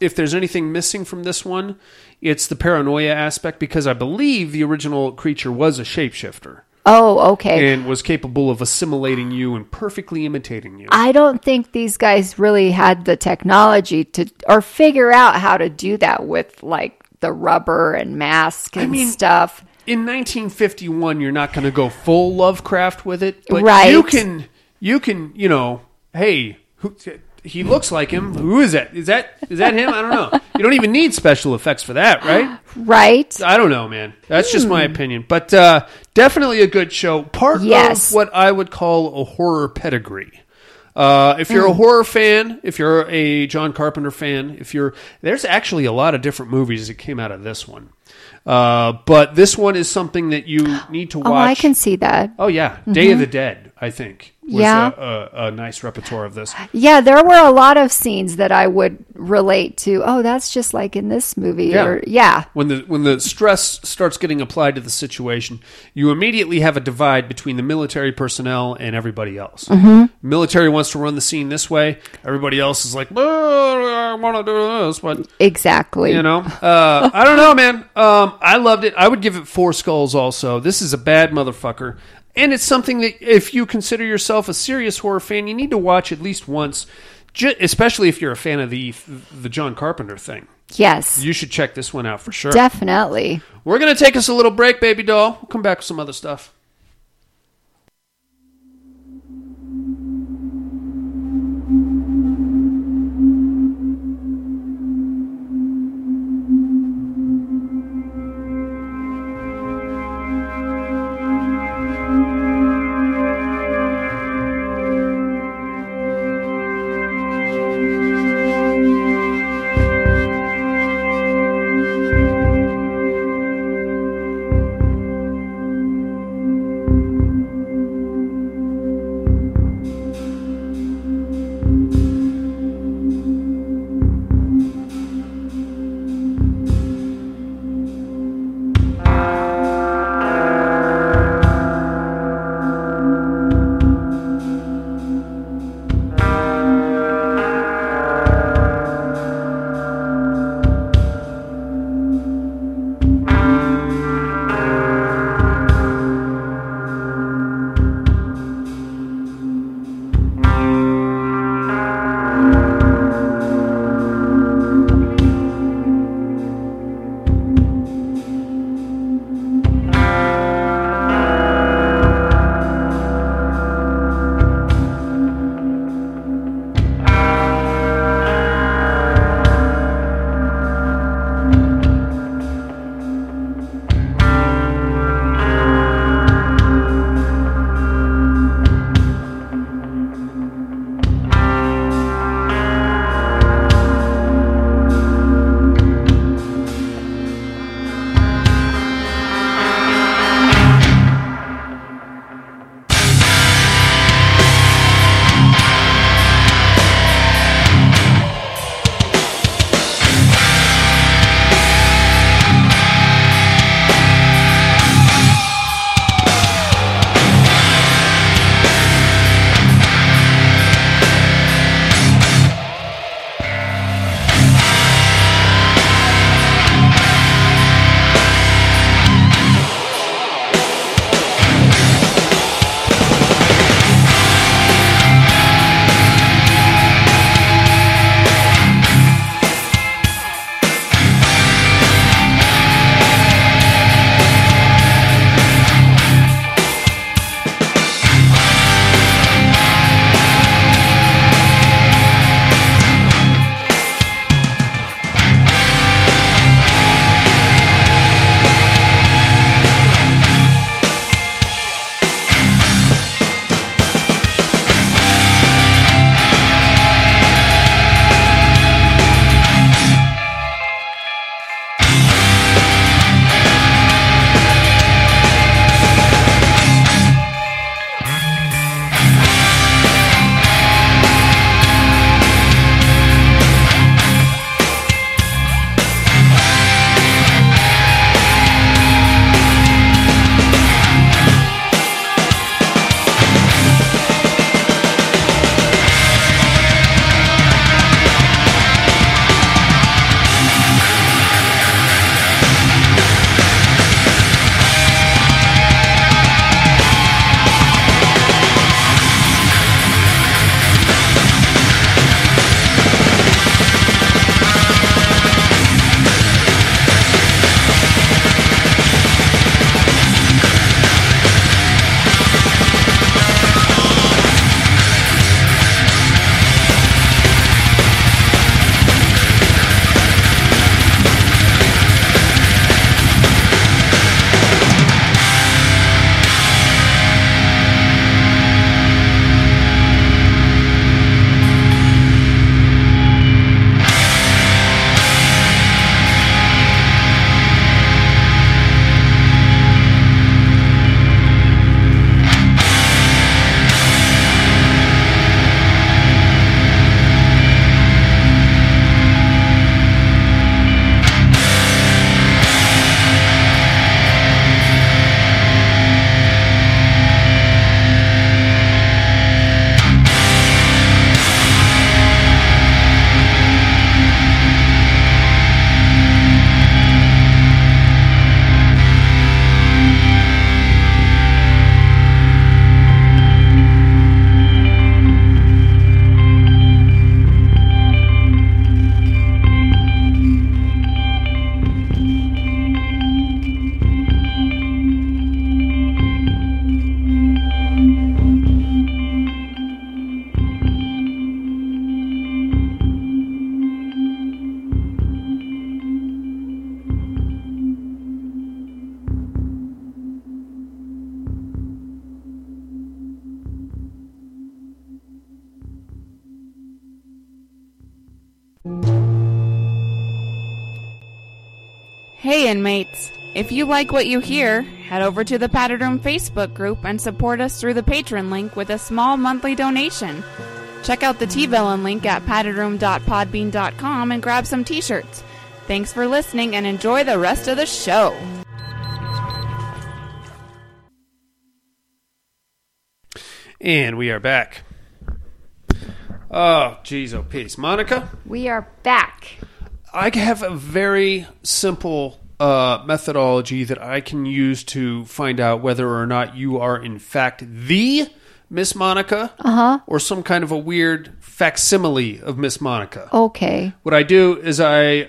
if there's anything missing from this one, it's the paranoia aspect because I believe the original creature was a shapeshifter. Oh, okay. And was capable of assimilating you and perfectly imitating you. I don't think these guys really had the technology to or figure out how to do that with the rubber and mask and stuff. In 1951, you're not going to go full Lovecraft with it, but right. you can, hey, he looks like him. Who is that? Is that him? I don't know. You don't even need special effects for that, right? Right. I don't know, man. That's just my opinion, but definitely a good show. Part of what I would call a horror pedigree. If you're a horror fan, if you're a John Carpenter fan, there's actually a lot of different movies that came out of this one. But this one is something that you need to watch. Oh, I can see that. Oh, yeah. Mm-hmm. Day of the Dead, I think, was a nice repertoire of this. Yeah, there were a lot of scenes that I would relate to. Oh, that's just like in this movie. Yeah. When the stress starts getting applied to the situation, you immediately have a divide between the military personnel and everybody else. Mm-hmm. Military wants to run the scene this way. Everybody else is like, I want to do this. But, exactly. I don't know, man. I loved it. I would give it 4 skulls also. This is a bad motherfucker. And it's something that if you consider yourself a serious horror fan, you need to watch at least once, especially if you're a fan of the John Carpenter thing. Yes. You should check this one out for sure. Definitely. We're going to take us a little break, baby doll. We'll come back with some other stuff. Hey inmates, if you like what you hear, head over to the Padded Room Facebook group and support us through the Patreon link with a small monthly donation. Check out the T-Villain link at paddedroom.podbean.com and grab some t-shirts. Thanks for listening and enjoy the rest of the show. And we are back. Oh, geez, oh, peace. Monica? We are back. I have a very simple methodology that I can use to find out whether or not you are, in fact, the Miss Monica or some kind of a weird facsimile of Miss Monica. Okay. What I do is I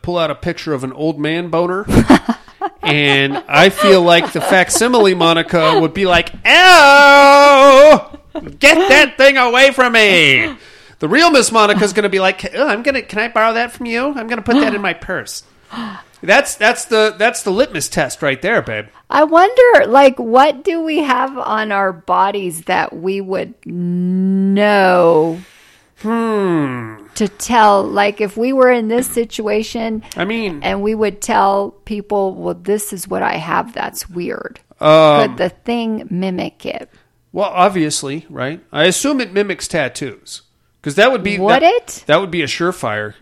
pull out a picture of an old man boner. And I feel like the facsimile Monica would be like, "Ow! Get that thing away from me!" The real Miss Monica's going to be like, "Oh, can I borrow that from you? I'm going to put that in my purse." That's the litmus test right there, babe. I wonder, like, what do we have on our bodies that we would know? To tell, like, if we were in this situation, I mean, and we would tell people, well, this is what I have that's weird. Could the thing mimic it? Well, obviously, right? I assume it mimics tattoos. Because that would be... That would be a surefire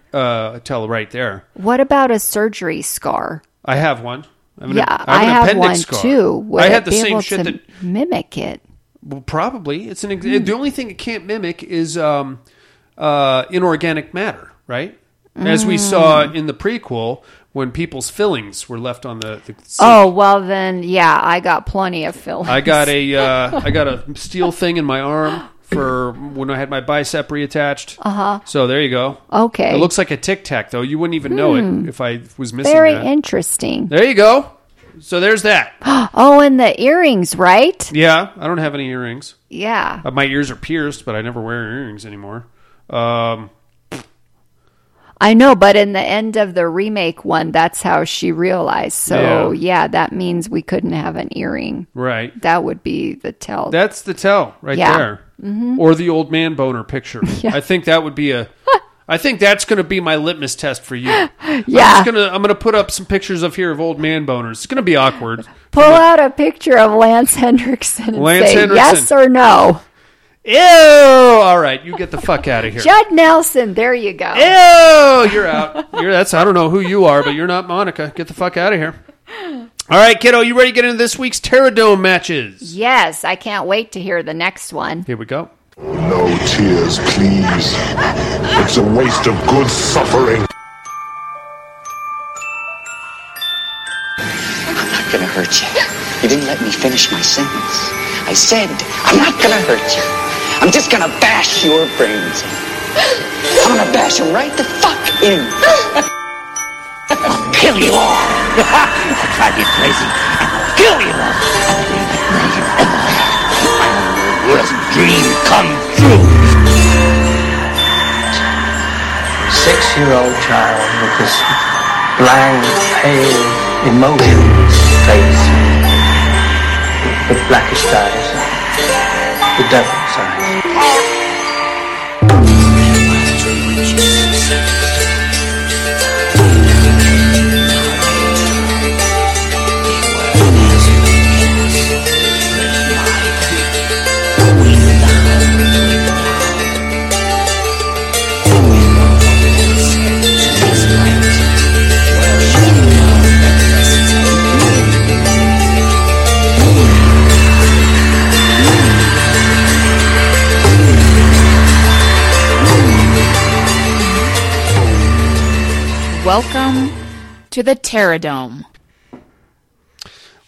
tell right there. What about a surgery scar? I have one. I have an appendix scar too. Would I had the same shit that... mimic it? Well, probably. It's the only thing it can't mimic is... inorganic matter, right? As we saw in the prequel when people's fillings were left on the sink. Oh, well then, yeah, I got plenty of fillings. I got a steel thing in my arm for when I had my bicep reattached. So there you go. Okay. It looks like a Tic Tac though. You wouldn't even know it if I was missing that. Very interesting. There you go. So there's that. Oh, and the earrings, right? Yeah, I don't have any earrings. Yeah. My ears are pierced, but I never wear earrings anymore. I know, but in the end of the remake one, that's how she realized. So, yeah that means we couldn't have an earring. Right. That would be the tell. That's the tell right there. Mm-hmm. Or the old man boner picture. Yeah. I think that would be I think that's going to be my litmus test for you. Yeah. I'm going to put up some pictures of here of old man boners. It's going to be awkward. Pull out a picture of Lance Henriksen and say Henderson. Yes or no. Ew! All right, you get the fuck out of here. Judd Nelson, there you go. Ew! You're out. I don't know who you are, but you're not Monica. Get the fuck out of here. All right, kiddo, you ready to get into this week's Terradome matches? Yes, I can't wait to hear the next one. Here we go. No tears, please. It's a waste of good suffering. I'm not gonna hurt you. You didn't let me finish my sentence. I said, I'm not gonna hurt you. I'm just gonna bash your brains in. I'm gonna bash them right the fuck in. I'll kill you all. I'll drive you crazy. I'll kill you all. I'll make you crazy. My worst dream come true. 6-year-old child with this blank, pale, emotionless face. With blackish eyes. The devil's eyes. Welcome to the Terradome.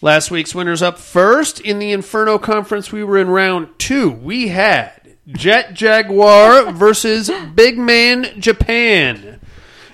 Last week's winners up first. In the Inferno Conference, we were in round 2. We had Jet Jaguar versus Big Man Japan.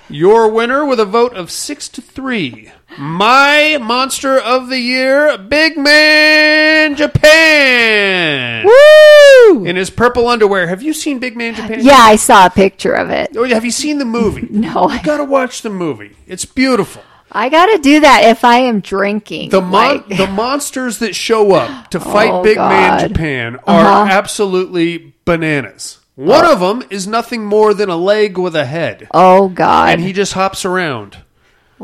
Your winner with a vote of 6-3. My monster of the year, Big Man Japan. Woo! In his purple underwear. Have you seen Big Man Japan? Yeah, I saw a picture of it. Oh, have you seen the movie? No. You got to watch the movie. It's beautiful. I got to do that if I am drinking. The monsters that show up to fight Man Japan are absolutely bananas. One of them is nothing more than a leg with a head. Oh, God. And he just hops around.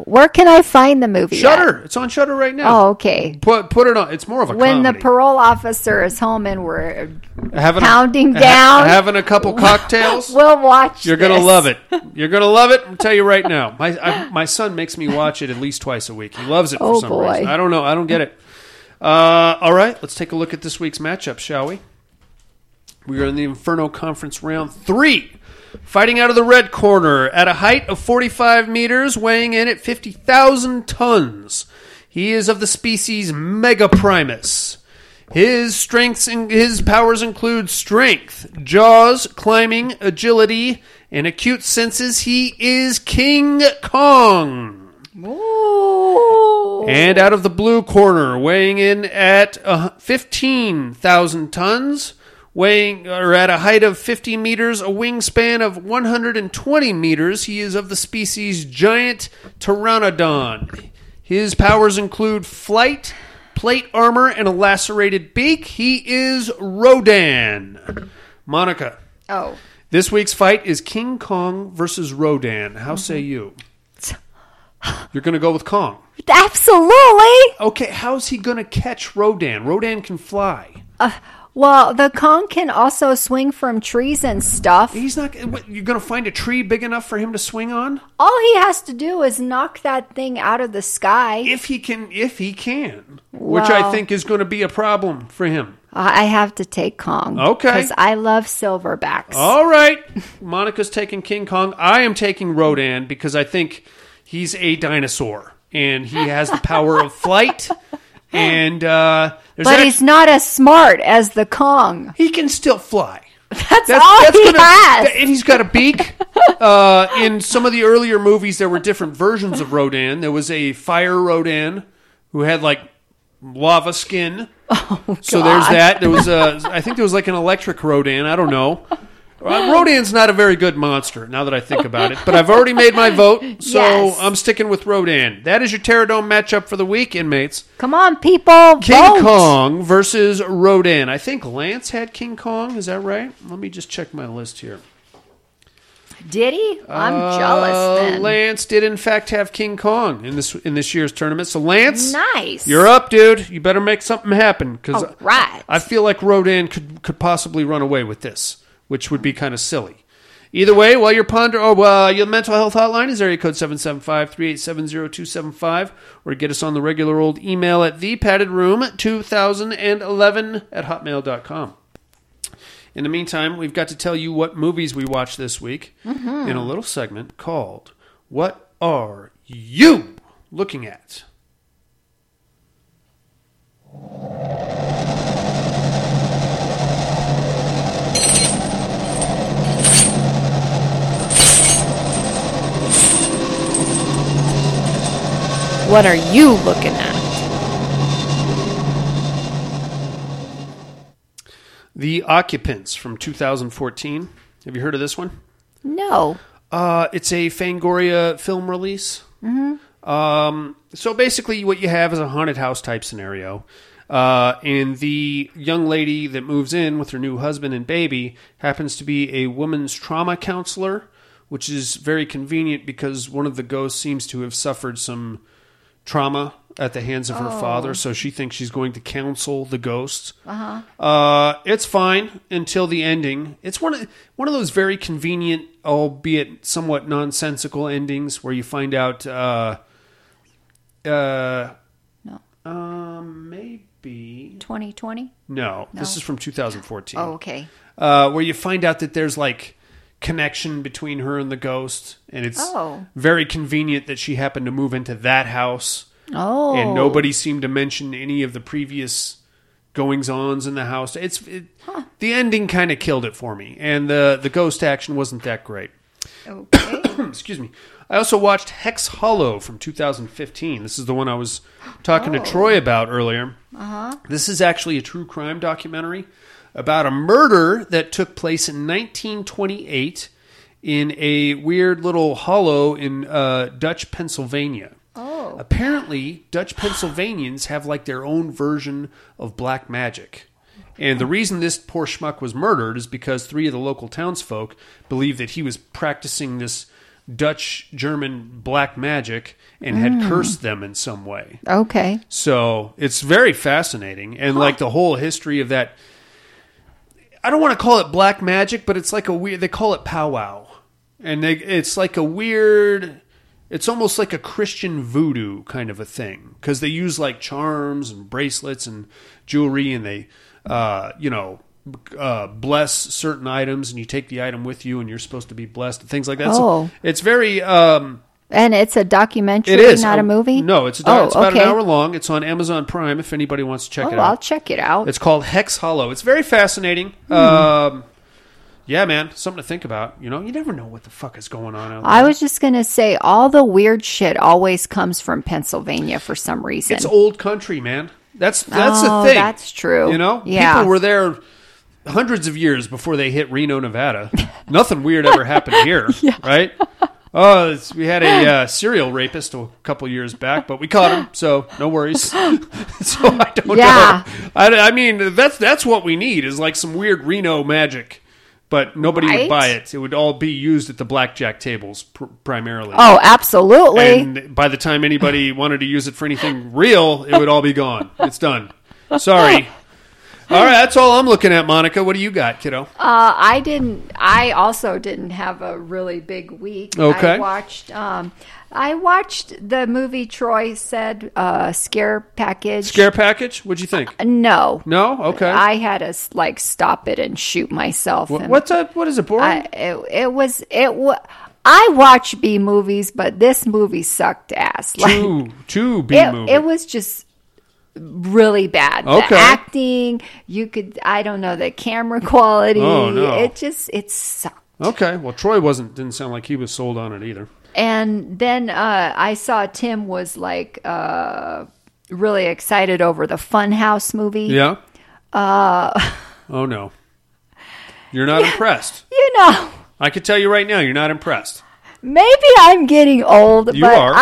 Where can I find the movie? Shudder. It's on Shudder right now. Oh, okay. Put it on. It's more of a comedy. When the parole officer is home and we're pounding down. Having a couple cocktails. We'll watch this. You're going to love it. You're going to love it. I'll tell you right now. My son makes me watch it at least twice a week. He loves it for some reason. I don't know. I don't get it. All right. Let's take a look at this week's matchup, shall we? We are in the Inferno Conference Round 3. Fighting out of the red corner at a height of 45 meters, weighing in at 50,000 tons. He is of the species Megaprimus. His strengths and his powers include strength, jaws, climbing, agility, and acute senses. He is King Kong. Ooh. And out of the blue corner, weighing in at 15,000 tons. Weighing or at a height of 50 meters, a wingspan of 120 meters, he is of the species Giant Pteranodon. His powers include flight, plate armor, and a lacerated beak. He is Rodan. Monica. Oh. This week's fight is King Kong versus Rodan. How say you? You're going to go with Kong. Absolutely. Okay, how's he going to catch Rodan? Rodan can fly. Well, the Kong can also swing from trees and stuff. He's not. You're going to find a tree big enough for him to swing on? All he has to do is knock that thing out of the sky. If he can, well, which I think is going to be a problem for him. I have to take Kong. Okay. Because I love silverbacks. All right. Monica's taking King Kong. I am taking Rodan because I think he's a dinosaur and he has the power of flight. And but he's not as smart as the Kong. He can still fly. That's all he has. And he's got a beak. In some of the earlier movies, there were different versions of Rodan. There was a fire Rodan who had like lava skin. Oh, God. So there's that. There was I think there was like an electric Rodan. I don't know. Rodan's not a very good monster, now that I think about it. But I've already made my vote, so yes. I'm sticking with Rodan. That is your Terradome matchup for the week, inmates. Come on, people, King Kong versus Rodan. I think Lance had King Kong. Is that right? Let me just check my list here. Did he? I'm jealous then. Lance did, in fact, have King Kong in this year's tournament. So, Lance, nice. You're up, dude. You better make something happen. 'Cause I feel like Rodan could possibly run away with this, which would be kind of silly. Either way, while you're pondering, your mental health hotline is area code 775-387-0275, or get us on the regular old email at thepaddedroom2011@hotmail.com. In the meantime, we've got to tell you what movies we watched this week in a little segment called What Are You Looking At? What are you looking at? The Occupants from 2014. Have you heard of this one? No. It's a Fangoria film release. Mm-hmm. So basically what you have is a haunted house type scenario. And the young lady that moves in with her new husband and baby happens to be a woman's trauma counselor, which is very convenient because one of the ghosts seems to have suffered some trauma at the hands of her father, so she thinks she's going to counsel the ghosts. It's fine until the ending. It's one of those very convenient, albeit somewhat nonsensical endings where you find out maybe 2020? No, this is from 2014. Oh, okay. Where you find out that there's like connection between her and the ghost, and it's very convenient that she happened to move into that house. Oh, and nobody seemed to mention any of the previous goings-ons in the house. The ending kind of killed it for me, and the ghost action wasn't that great. Okay. Excuse me. I also watched Hex Hollow from 2015. This is the one I was talking to Troy about earlier. This is actually a true crime documentary about a murder that took place in 1928 in a weird little hollow in Dutch Pennsylvania. Oh. Apparently, Dutch Pennsylvanians have like their own version of black magic. And the reason this poor schmuck was murdered is because three of the local townsfolk believed that he was practicing this Dutch-German black magic and had cursed them in some way. Okay. So it's very fascinating. And like the whole history of that, I don't want to call it black magic, but it's like a weird, they call it powwow. And it's like a weird, it's almost like a Christian voodoo kind of a thing. Because they use like charms and bracelets and jewelry and they, bless certain items, and you take the item with you, and you're supposed to be blessed and things like that. Oh. So it's very and it's a documentary. It is not a movie. No, it's about an hour long. It's on Amazon Prime. If anybody wants to check it out, I'll check it out. It's called Hex Hollow. It's very fascinating. Yeah, man, something to think about. You know, you never know what the fuck is going on out there. I was just gonna say, all the weird shit always comes from Pennsylvania for some reason. It's old country, man. That's the thing. That's true. You know, people were there hundreds of years before they hit Reno, Nevada. Nothing weird ever happened here, right? Oh, we had a serial rapist a couple years back, but we caught him, so no worries. So I don't know. I mean, that's what we need is like some weird Reno magic, but nobody would buy it. It would all be used at the blackjack tables primarily. Oh, absolutely. And by the time anybody wanted to use it for anything real, it would all be gone. It's done. Sorry. All right, that's all I'm looking at, Monica. What do you got, kiddo? I also didn't have a really big week. Okay. I watched the movie Troy said, Scare Package. Scare Package? What'd you think? No. No? Okay. I had to like stop it and shoot myself. What is it, boring? I watch B movies, but this movie sucked ass. Two B movies. It was just really bad. Okay. The acting, I don't know, the camera quality. Oh, no. It sucked. Okay. Well, Troy didn't sound like he was sold on it either. And then I saw Tim was like really excited over the Funhouse movie. Yeah. Oh, no. You're not impressed. You know. I could tell you right now, you're not impressed. Maybe I'm getting old, you but are.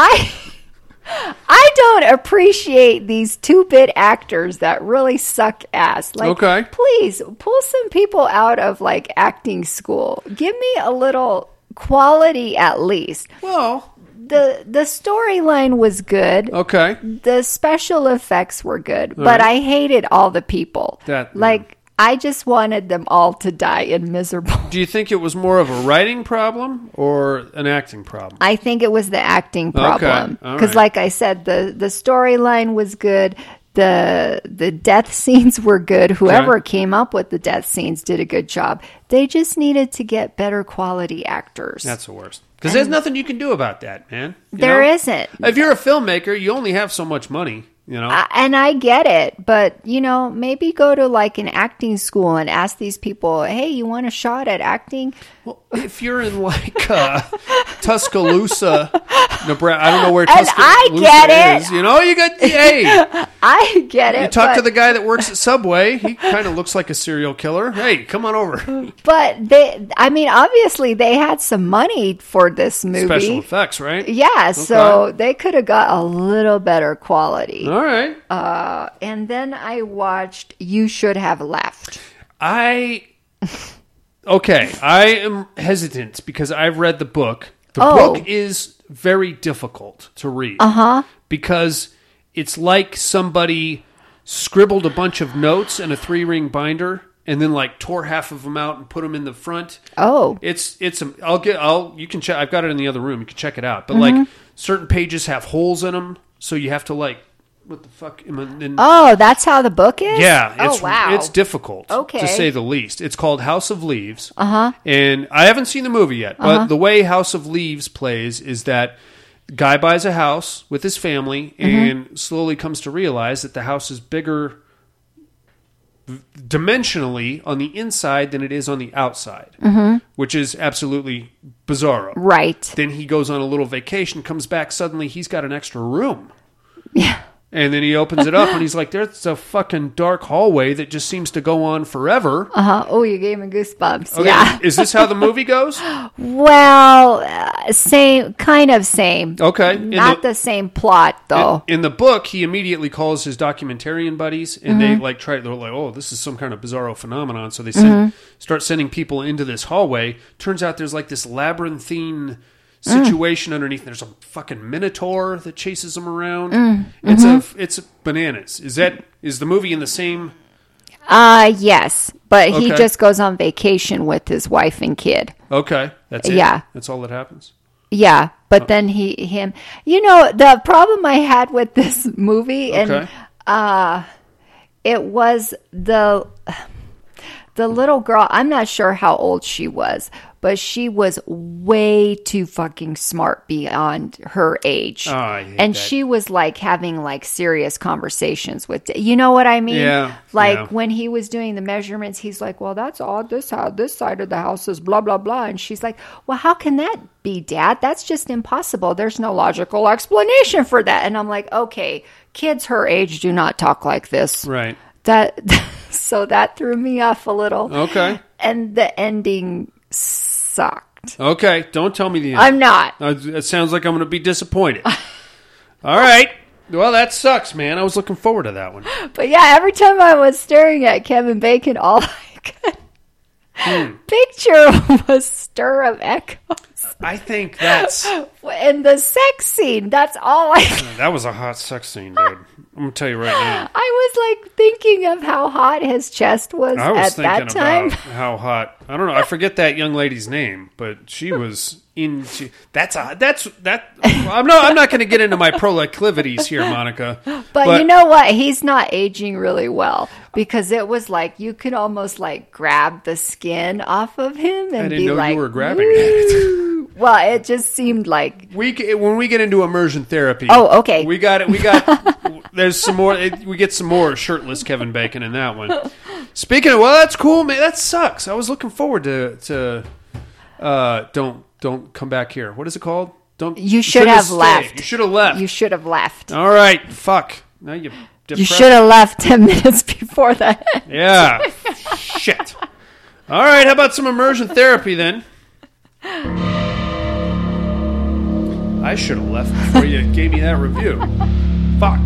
I don't appreciate these two-bit actors that really suck ass. Like, okay. Please, pull some people out of, like, acting school. Give me a little quality, at least. Well. The storyline was good. Okay. The special effects were good. But I hated all the people. I just wanted them all to die in miserable. Do you think it was more of a writing problem or an acting problem? I think it was the acting problem. Because like I said, the storyline was good. The death scenes were good. Whoever came up with the death scenes did a good job. They just needed to get better quality actors. That's the worst. Because there's nothing you can do about that, man. There isn't. If you're a filmmaker, you only have so much money. You know? And I get it, but you know, maybe go to like an acting school and ask these people, hey, you want a shot at acting? Well, if you're in like Tuscaloosa, Nebraska, I don't know where Tuscaloosa is. You know, I get it. You talk to the guy that works at Subway, he kind of looks like a serial killer. Hey, come on over. But obviously they had some money for this movie. Special effects, right? Yeah, okay. So they could have got a little better quality. All right. And then I watched You Should Have Left. I am hesitant because I've read the book. The book is very difficult to read. Uh-huh. Because it's like somebody scribbled a bunch of notes in a 3-ring binder and then like tore half of them out and put them in the front. Oh. You can check. I've got it in the other room. You can check it out. But like certain pages have holes in them, so you have to like, what the fuck? That's how the book is? Yeah. It's difficult, to say the least. It's called House of Leaves. Uh-huh. And I haven't seen the movie yet, but the way House of Leaves plays is that guy buys a house with his family and slowly comes to realize that the house is bigger dimensionally on the inside than it is on the outside, which is absolutely bizarro. Right. Then he goes on a little vacation, comes back, suddenly he's got an extra room. Yeah. And then he opens it up and he's like, there's a fucking dark hallway that just seems to go on forever. Uh-huh. Oh, you gave me goosebumps. Okay. Yeah. Is this how the movie goes? Well, same. Okay. Not the same plot, though. In the book, he immediately calls his documentarian buddies and they like they're like, oh, this is some kind of bizarro phenomenon. So they start sending people into this hallway. Turns out there's like this labyrinthine situation underneath. There's a fucking minotaur that chases them around. It's bananas. Is the movie in the same? Yes, but he just goes on vacation with his wife and kid. Okay, that's it. Yeah, that's all that happens. Yeah, but then him. You know, the problem I had with this movie, and it was the little girl. I'm not sure how old she was, but she was way too fucking smart beyond her age. Oh, I hate that. She was like having like serious conversations with, you know what I mean? Yeah. Like when he was doing the measurements, he's like, well, that's odd. This side of the house is blah, blah, blah. And she's like, well, how can that be, Dad? That's just impossible. There's no logical explanation for that. And I'm like, okay, kids her age do not talk like this. Right. So that threw me off a little. Okay. And the ending sucked. Okay, don't tell me the end. I'm not. It sounds like I'm going to be disappointed. All right. Well, that sucks, man. I was looking forward to that one. But yeah, every time I was staring at Kevin Bacon, all I could picture was Stir of Echoes. I think that's... And the sex scene, that's all I could... That was a hot sex scene, dude. I'm going to tell you right now. I was like thinking of how hot his chest was at that time. How hot. I don't know. I forget that young lady's name, but she was into I'm not going to get into my proclivities here, Monica. But you know what? He's not aging really well because it was like you could almost like grab the skin off of him and be like, I didn't know you were grabbing it. Well, it just seemed like when we get into immersion therapy. Oh, okay. We got there's some more. We get some more shirtless Kevin Bacon in that one. Speaking of, well, that's cool, man. That sucks. I was looking forward to don't come back here. What is it called? You should have left. You should have left. You should have left. All right. Fuck. Now you. You should have left 10 minutes before that. Yeah. Shit. All right. How about some immersion therapy then? I should have left before you gave me that review. Fuck.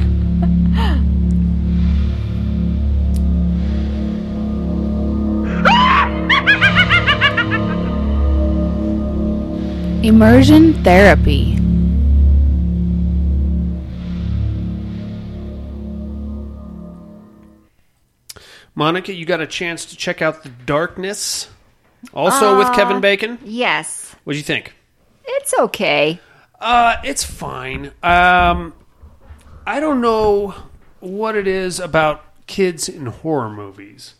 Immersion therapy. Monica, you got a chance to check out The Darkness, also with Kevin Bacon? Yes. What'd you think? It's okay. It's fine. I don't know what it is about kids in horror movies,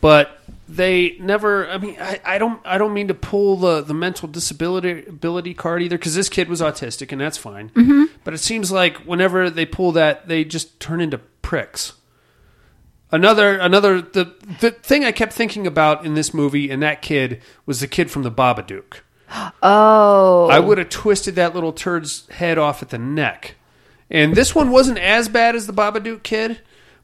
but they never. I mean, I don't mean to pull the mental disability card either, because this kid was autistic, and that's fine. Mm-hmm. But it seems like whenever they pull that, they just turn into pricks. The thing I kept thinking about in this movie and that kid was the kid from The Babadook. Oh. I would have twisted that little turd's head off at the neck. And this one wasn't as bad as the Babadook kid,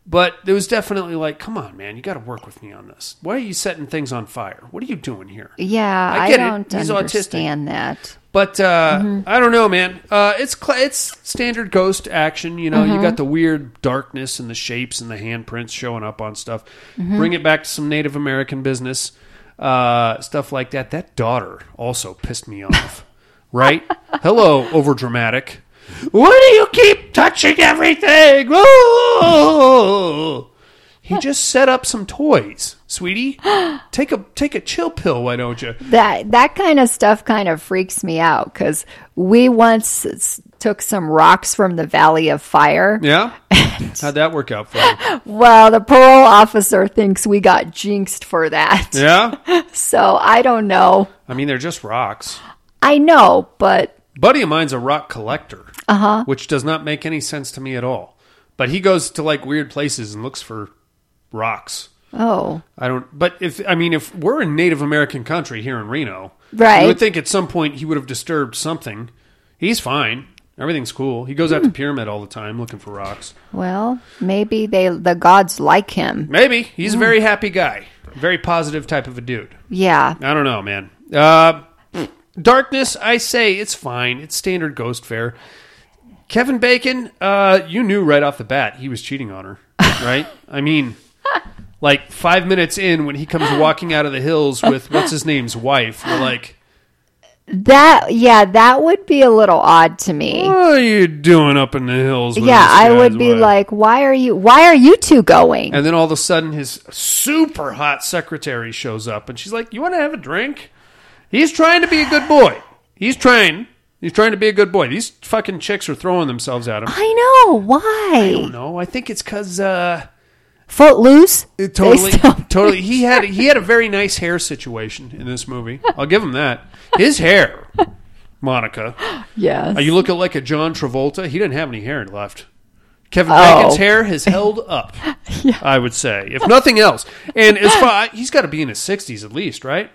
but it was definitely like, come on, man, you got to work with me on this. Why are you setting things on fire? What are you doing here? Yeah, I don't understand that. But I don't know, man. It's standard ghost action. You know, you got the weird darkness and the shapes and the handprints showing up on stuff. Mm-hmm. Bring it back to some Native American business. Stuff like that. That daughter also pissed me off, right? Hello, overdramatic. Why do you keep touching everything? Oh! He just set up some toys, sweetie. Take a chill pill, why don't you? That kind of stuff kind of freaks me out because we once took some rocks from the Valley of Fire. Yeah. How'd that work out for you? Well, the parole officer thinks we got jinxed for that. Yeah? So, I don't know. I mean, they're just rocks. I know, but... Buddy of mine's a rock collector, which does not make any sense to me at all. But he goes to, like, weird places and looks for rocks. Oh. I don't... But, if we're in Native American country here in Reno... Right. You would think at some point he would have disturbed something. He's fine. Everything's cool. He goes out to Pyramid all the time looking for rocks. Well, maybe the gods like him. Maybe. He's a very happy guy. Very positive type of a dude. Yeah. I don't know, man. Darkness, I say, it's fine. It's standard ghost fare. Kevin Bacon, you knew right off the bat he was cheating on her, right? I mean, like 5 minutes in when he comes walking out of the hills with what's-his-name's wife, you're like... That would be a little odd to me. What are you doing up in the hills? With yeah, I would be like, why are you two going? And then all of a sudden his super hot secretary shows up and she's like, you want to have a drink? He's trying to be a good boy. He's trying to be a good boy. These fucking chicks are throwing themselves at him. I know. Why? I don't know. I think it's because... Footloose? Totally. He had a very nice hair situation in this movie. I'll give him that. His hair, Monica. Yes. Are you looking like a John Travolta? He didn't have any hair left. Kevin Bacon's hair has held up, yeah. I would say, if nothing else. And as far, he's got to be in his 60s at least, right?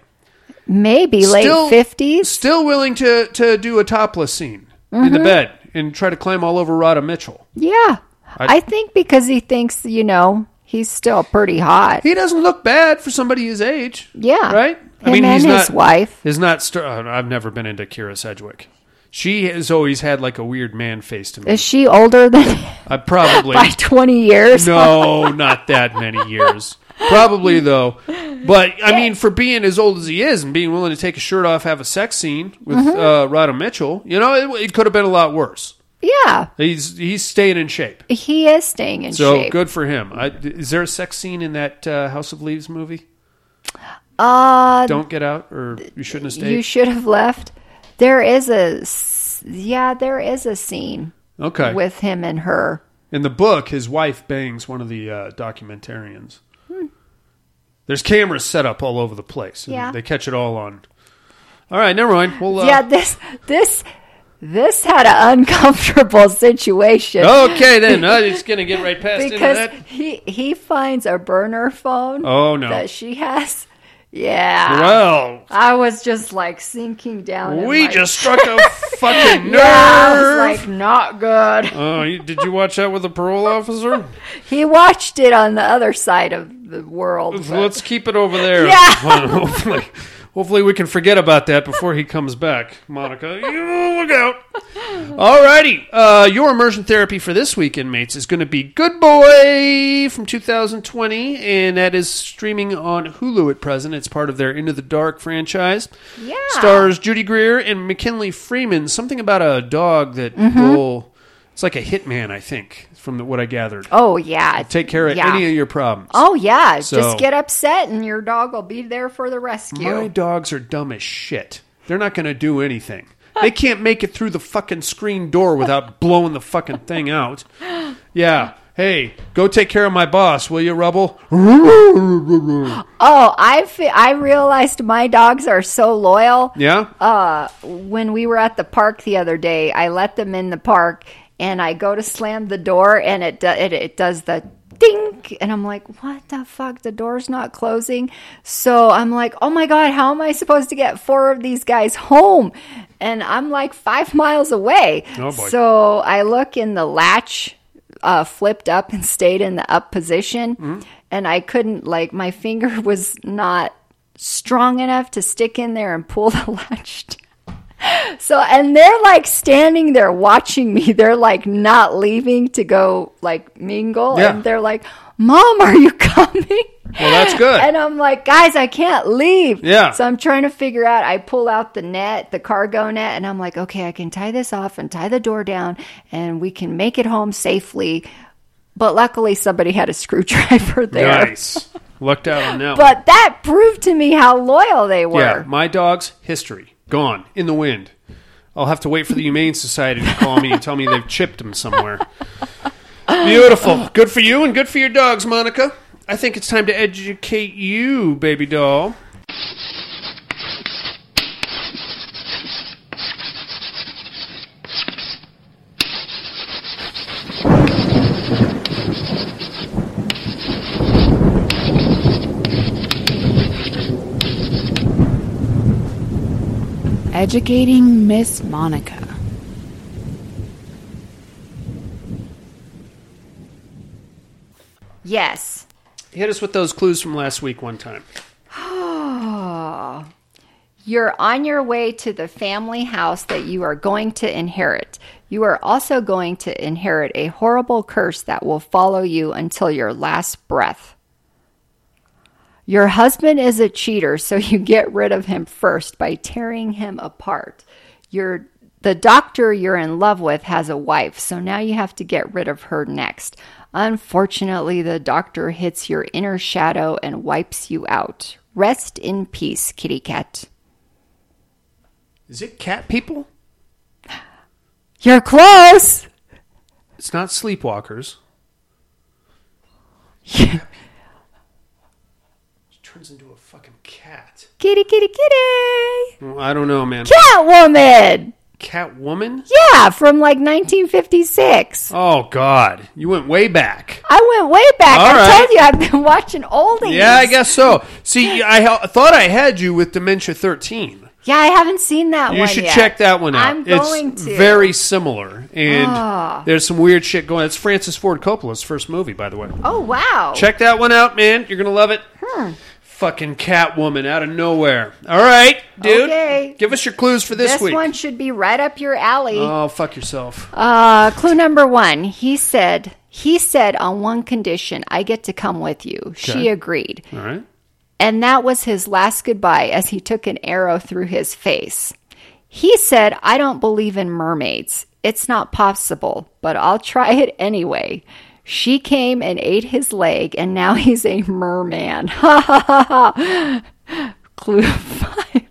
Maybe late 50s. Still willing to do a topless scene in the bed and try to climb all over Rhoda Mitchell. Yeah. I think because he thinks, he's still pretty hot. He doesn't look bad for somebody his age. Yeah. Right? I mean, he's not, his wife. I've never been into Kira Sedgwick. She has always had like a weird man face to me. Is she older than probably by 20 years? No, not that many years. Probably, though. But, I mean, for being as old as he is and being willing to take a shirt off, have a sex scene with Rhoda Mitchell, it could have been a lot worse. Yeah. He's staying in shape. He is staying in shape. So good for him. Is there a sex scene in that House of Leaves movie? Don't Get Out, or You Shouldn't Have Stayed? You Should Have Left. There is a scene with him and her. In the book, his wife bangs one of the documentarians. Hmm. There's cameras set up all over the place. And they catch it all on. All right, never mind. We'll, This had an uncomfortable situation. Okay, then. I'm just going to get right past into that. Because he finds a burner phone that she has. Yeah. Well. I was just like sinking down. We just struck a fucking nerve. Yeah, it was not good. Oh, did you watch that with a parole officer? He watched it on the other side of the world. Let's keep it over there. Yeah. Hopefully we can forget about that before he comes back, Monica. You look out. All righty. Your immersion therapy for this week, inmates, is going to be Good Boy from 2020, and that is streaming on Hulu at present. It's part of their Into the Dark franchise. Yeah. Stars Judy Greer and McKinley Freeman. Something about a dog that will... It's like a hitman, I think, from what I gathered. Oh, yeah. It'll take care of any of your problems. Oh, yeah. So, just get upset and your dog will be there for the rescue. My dogs are dumb as shit. They're not going to do anything. They can't make it through the fucking screen door without blowing the fucking thing out. Yeah. Hey, go take care of my boss, will you, Rubble? Oh, I realized my dogs are so loyal. Yeah? When we were at the park the other day, I let them in the park. And I go to slam the door, and it does the dink, and I'm like, what the fuck? The door's not closing. So I'm like, oh my God, how am I supposed to get four of these guys home? And I'm like 5 miles away. Oh boy. So I look in the latch, flipped up and stayed in the up position, and I couldn't, my finger was not strong enough to stick in there and pull the latch down. So, and they're standing there watching me. They're not leaving to go mingle. Yeah. And they're like, Mom, are you coming? Well, that's good. And I'm like, guys, I can't leave. Yeah. So I'm trying to figure out, I pull out the net, the cargo net, and I'm like, okay, I can tie this off and tie the door down and we can make it home safely. But luckily somebody had a screwdriver there. Nice. Lucked out on that. But that proved to me how loyal they were. Yeah, my dog's history. Gone in the wind. I'll have to wait for the Humane Society to call me and tell me they've chipped him somewhere. Beautiful. Good for you and good for your dogs, Monica. I think it's time to educate you, baby doll. Educating Miss Monica. Yes. Hit us with those clues from last week one time. You're on your way to the family house that you are going to inherit. You are also going to inherit a horrible curse that will follow you until your last breath. Your husband is a cheater, so you get rid of him first by tearing him apart. The doctor you're in love with has a wife, so now you have to get rid of her next. Unfortunately, the doctor hits your inner shadow and wipes you out. Rest in peace, kitty cat. Is it cat people? You're close! It's not sleepwalkers. It turns into a fucking cat. Kitty, kitty, kitty! Well, I don't know, man. Catwoman! Catwoman? Yeah, from like 1956. Oh, God. You went way back. I went way back. All right. Told you I've been watching oldies. Yeah, I guess so. See, I thought I had you with Dementia 13. Yeah, I haven't seen that one yet. You should check that one out. It's very similar. And there's some weird shit going on. It's Francis Ford Coppola's first movie, by the way. Oh, wow. Check that one out, man. You're going to love it. Fucking Catwoman out of nowhere. All right, dude. Okay. Give us your clues for this week. This one should be right up your alley. Oh, fuck yourself. Clue number one. He said on one condition, I get to come with you. Okay. She agreed. All right. And that was his last goodbye as he took an arrow through his face. He said, I don't believe in mermaids. It's not possible, but I'll try it anyway. She came and ate his leg, and now he's a merman. Ha ha ha. Clue 5.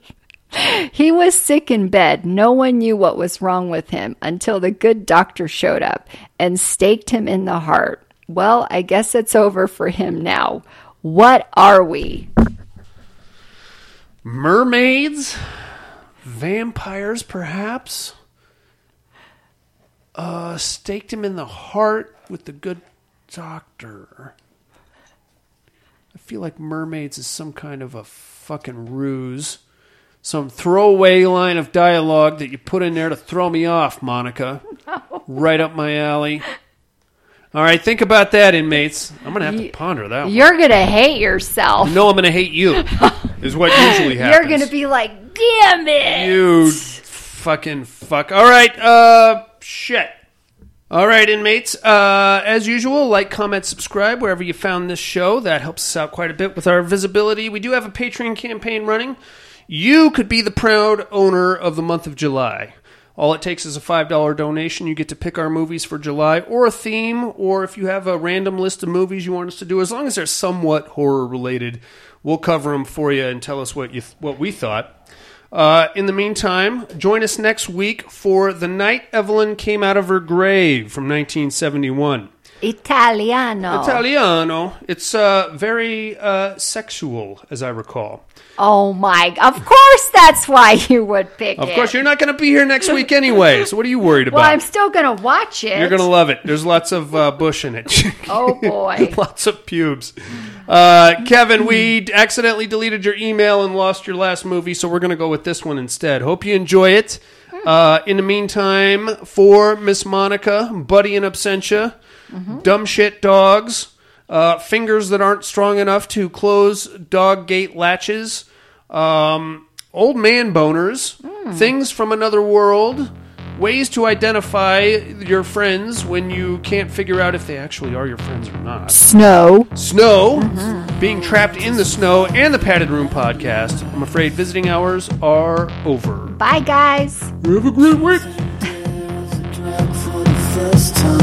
He was sick in bed. No one knew what was wrong with him until the good doctor showed up and staked him in the heart. Well, I guess it's over for him now. What are we? Mermaids? Vampires, perhaps? Staked him in the heart with the good doctor. I feel like mermaids is some kind of a fucking ruse. Some throwaway line of dialogue that you put in there to throw me off, Monica. No. Right up my alley. All right, think about that, inmates. I'm going to have to ponder that one. You're going to hate yourself. No, I'm going to hate you, is what usually happens. You're going to be like, damn it. You fucking fuck. All right, shit. All right, inmates. As usual, like, comment, subscribe wherever you found this show. That helps us out quite a bit with our visibility. We do have a Patreon campaign running. You could be the proud owner of the month of July. All it takes is a $5 donation. You get to pick our movies for July or a theme, or if you have a random list of movies you want us to do, as long as they're somewhat horror-related, we'll cover them for you and tell us what we thought. In the meantime, join us next week for The Night Evelyn Came Out of Her Grave from 1971. Italiano. It's very sexual, as I recall. Oh, my. Of course that's why you would pick it. Of course. You're not going to be here next week anyway, so what are you worried about? Well, I'm still going to watch it. You're going to love it. There's lots of bush in it. Oh, boy. Lots of pubes. Kevin, we accidentally deleted your email and lost your last movie, so we're going to go with this one instead. Hope you enjoy it. In the meantime, for Miss Monica, Buddy in Absentia, Dumb Shit Dogs, Fingers That Aren't Strong Enough to Close Dog Gate Latches, Old Man Boners, Things from Another World, Ways to Identify Your Friends When You Can't Figure Out If They Actually Are Your Friends or Not, Snow, Being Trapped in the Snow, and The Padded Room Podcast. I'm afraid visiting hours are over. Bye, guys. Have a great week.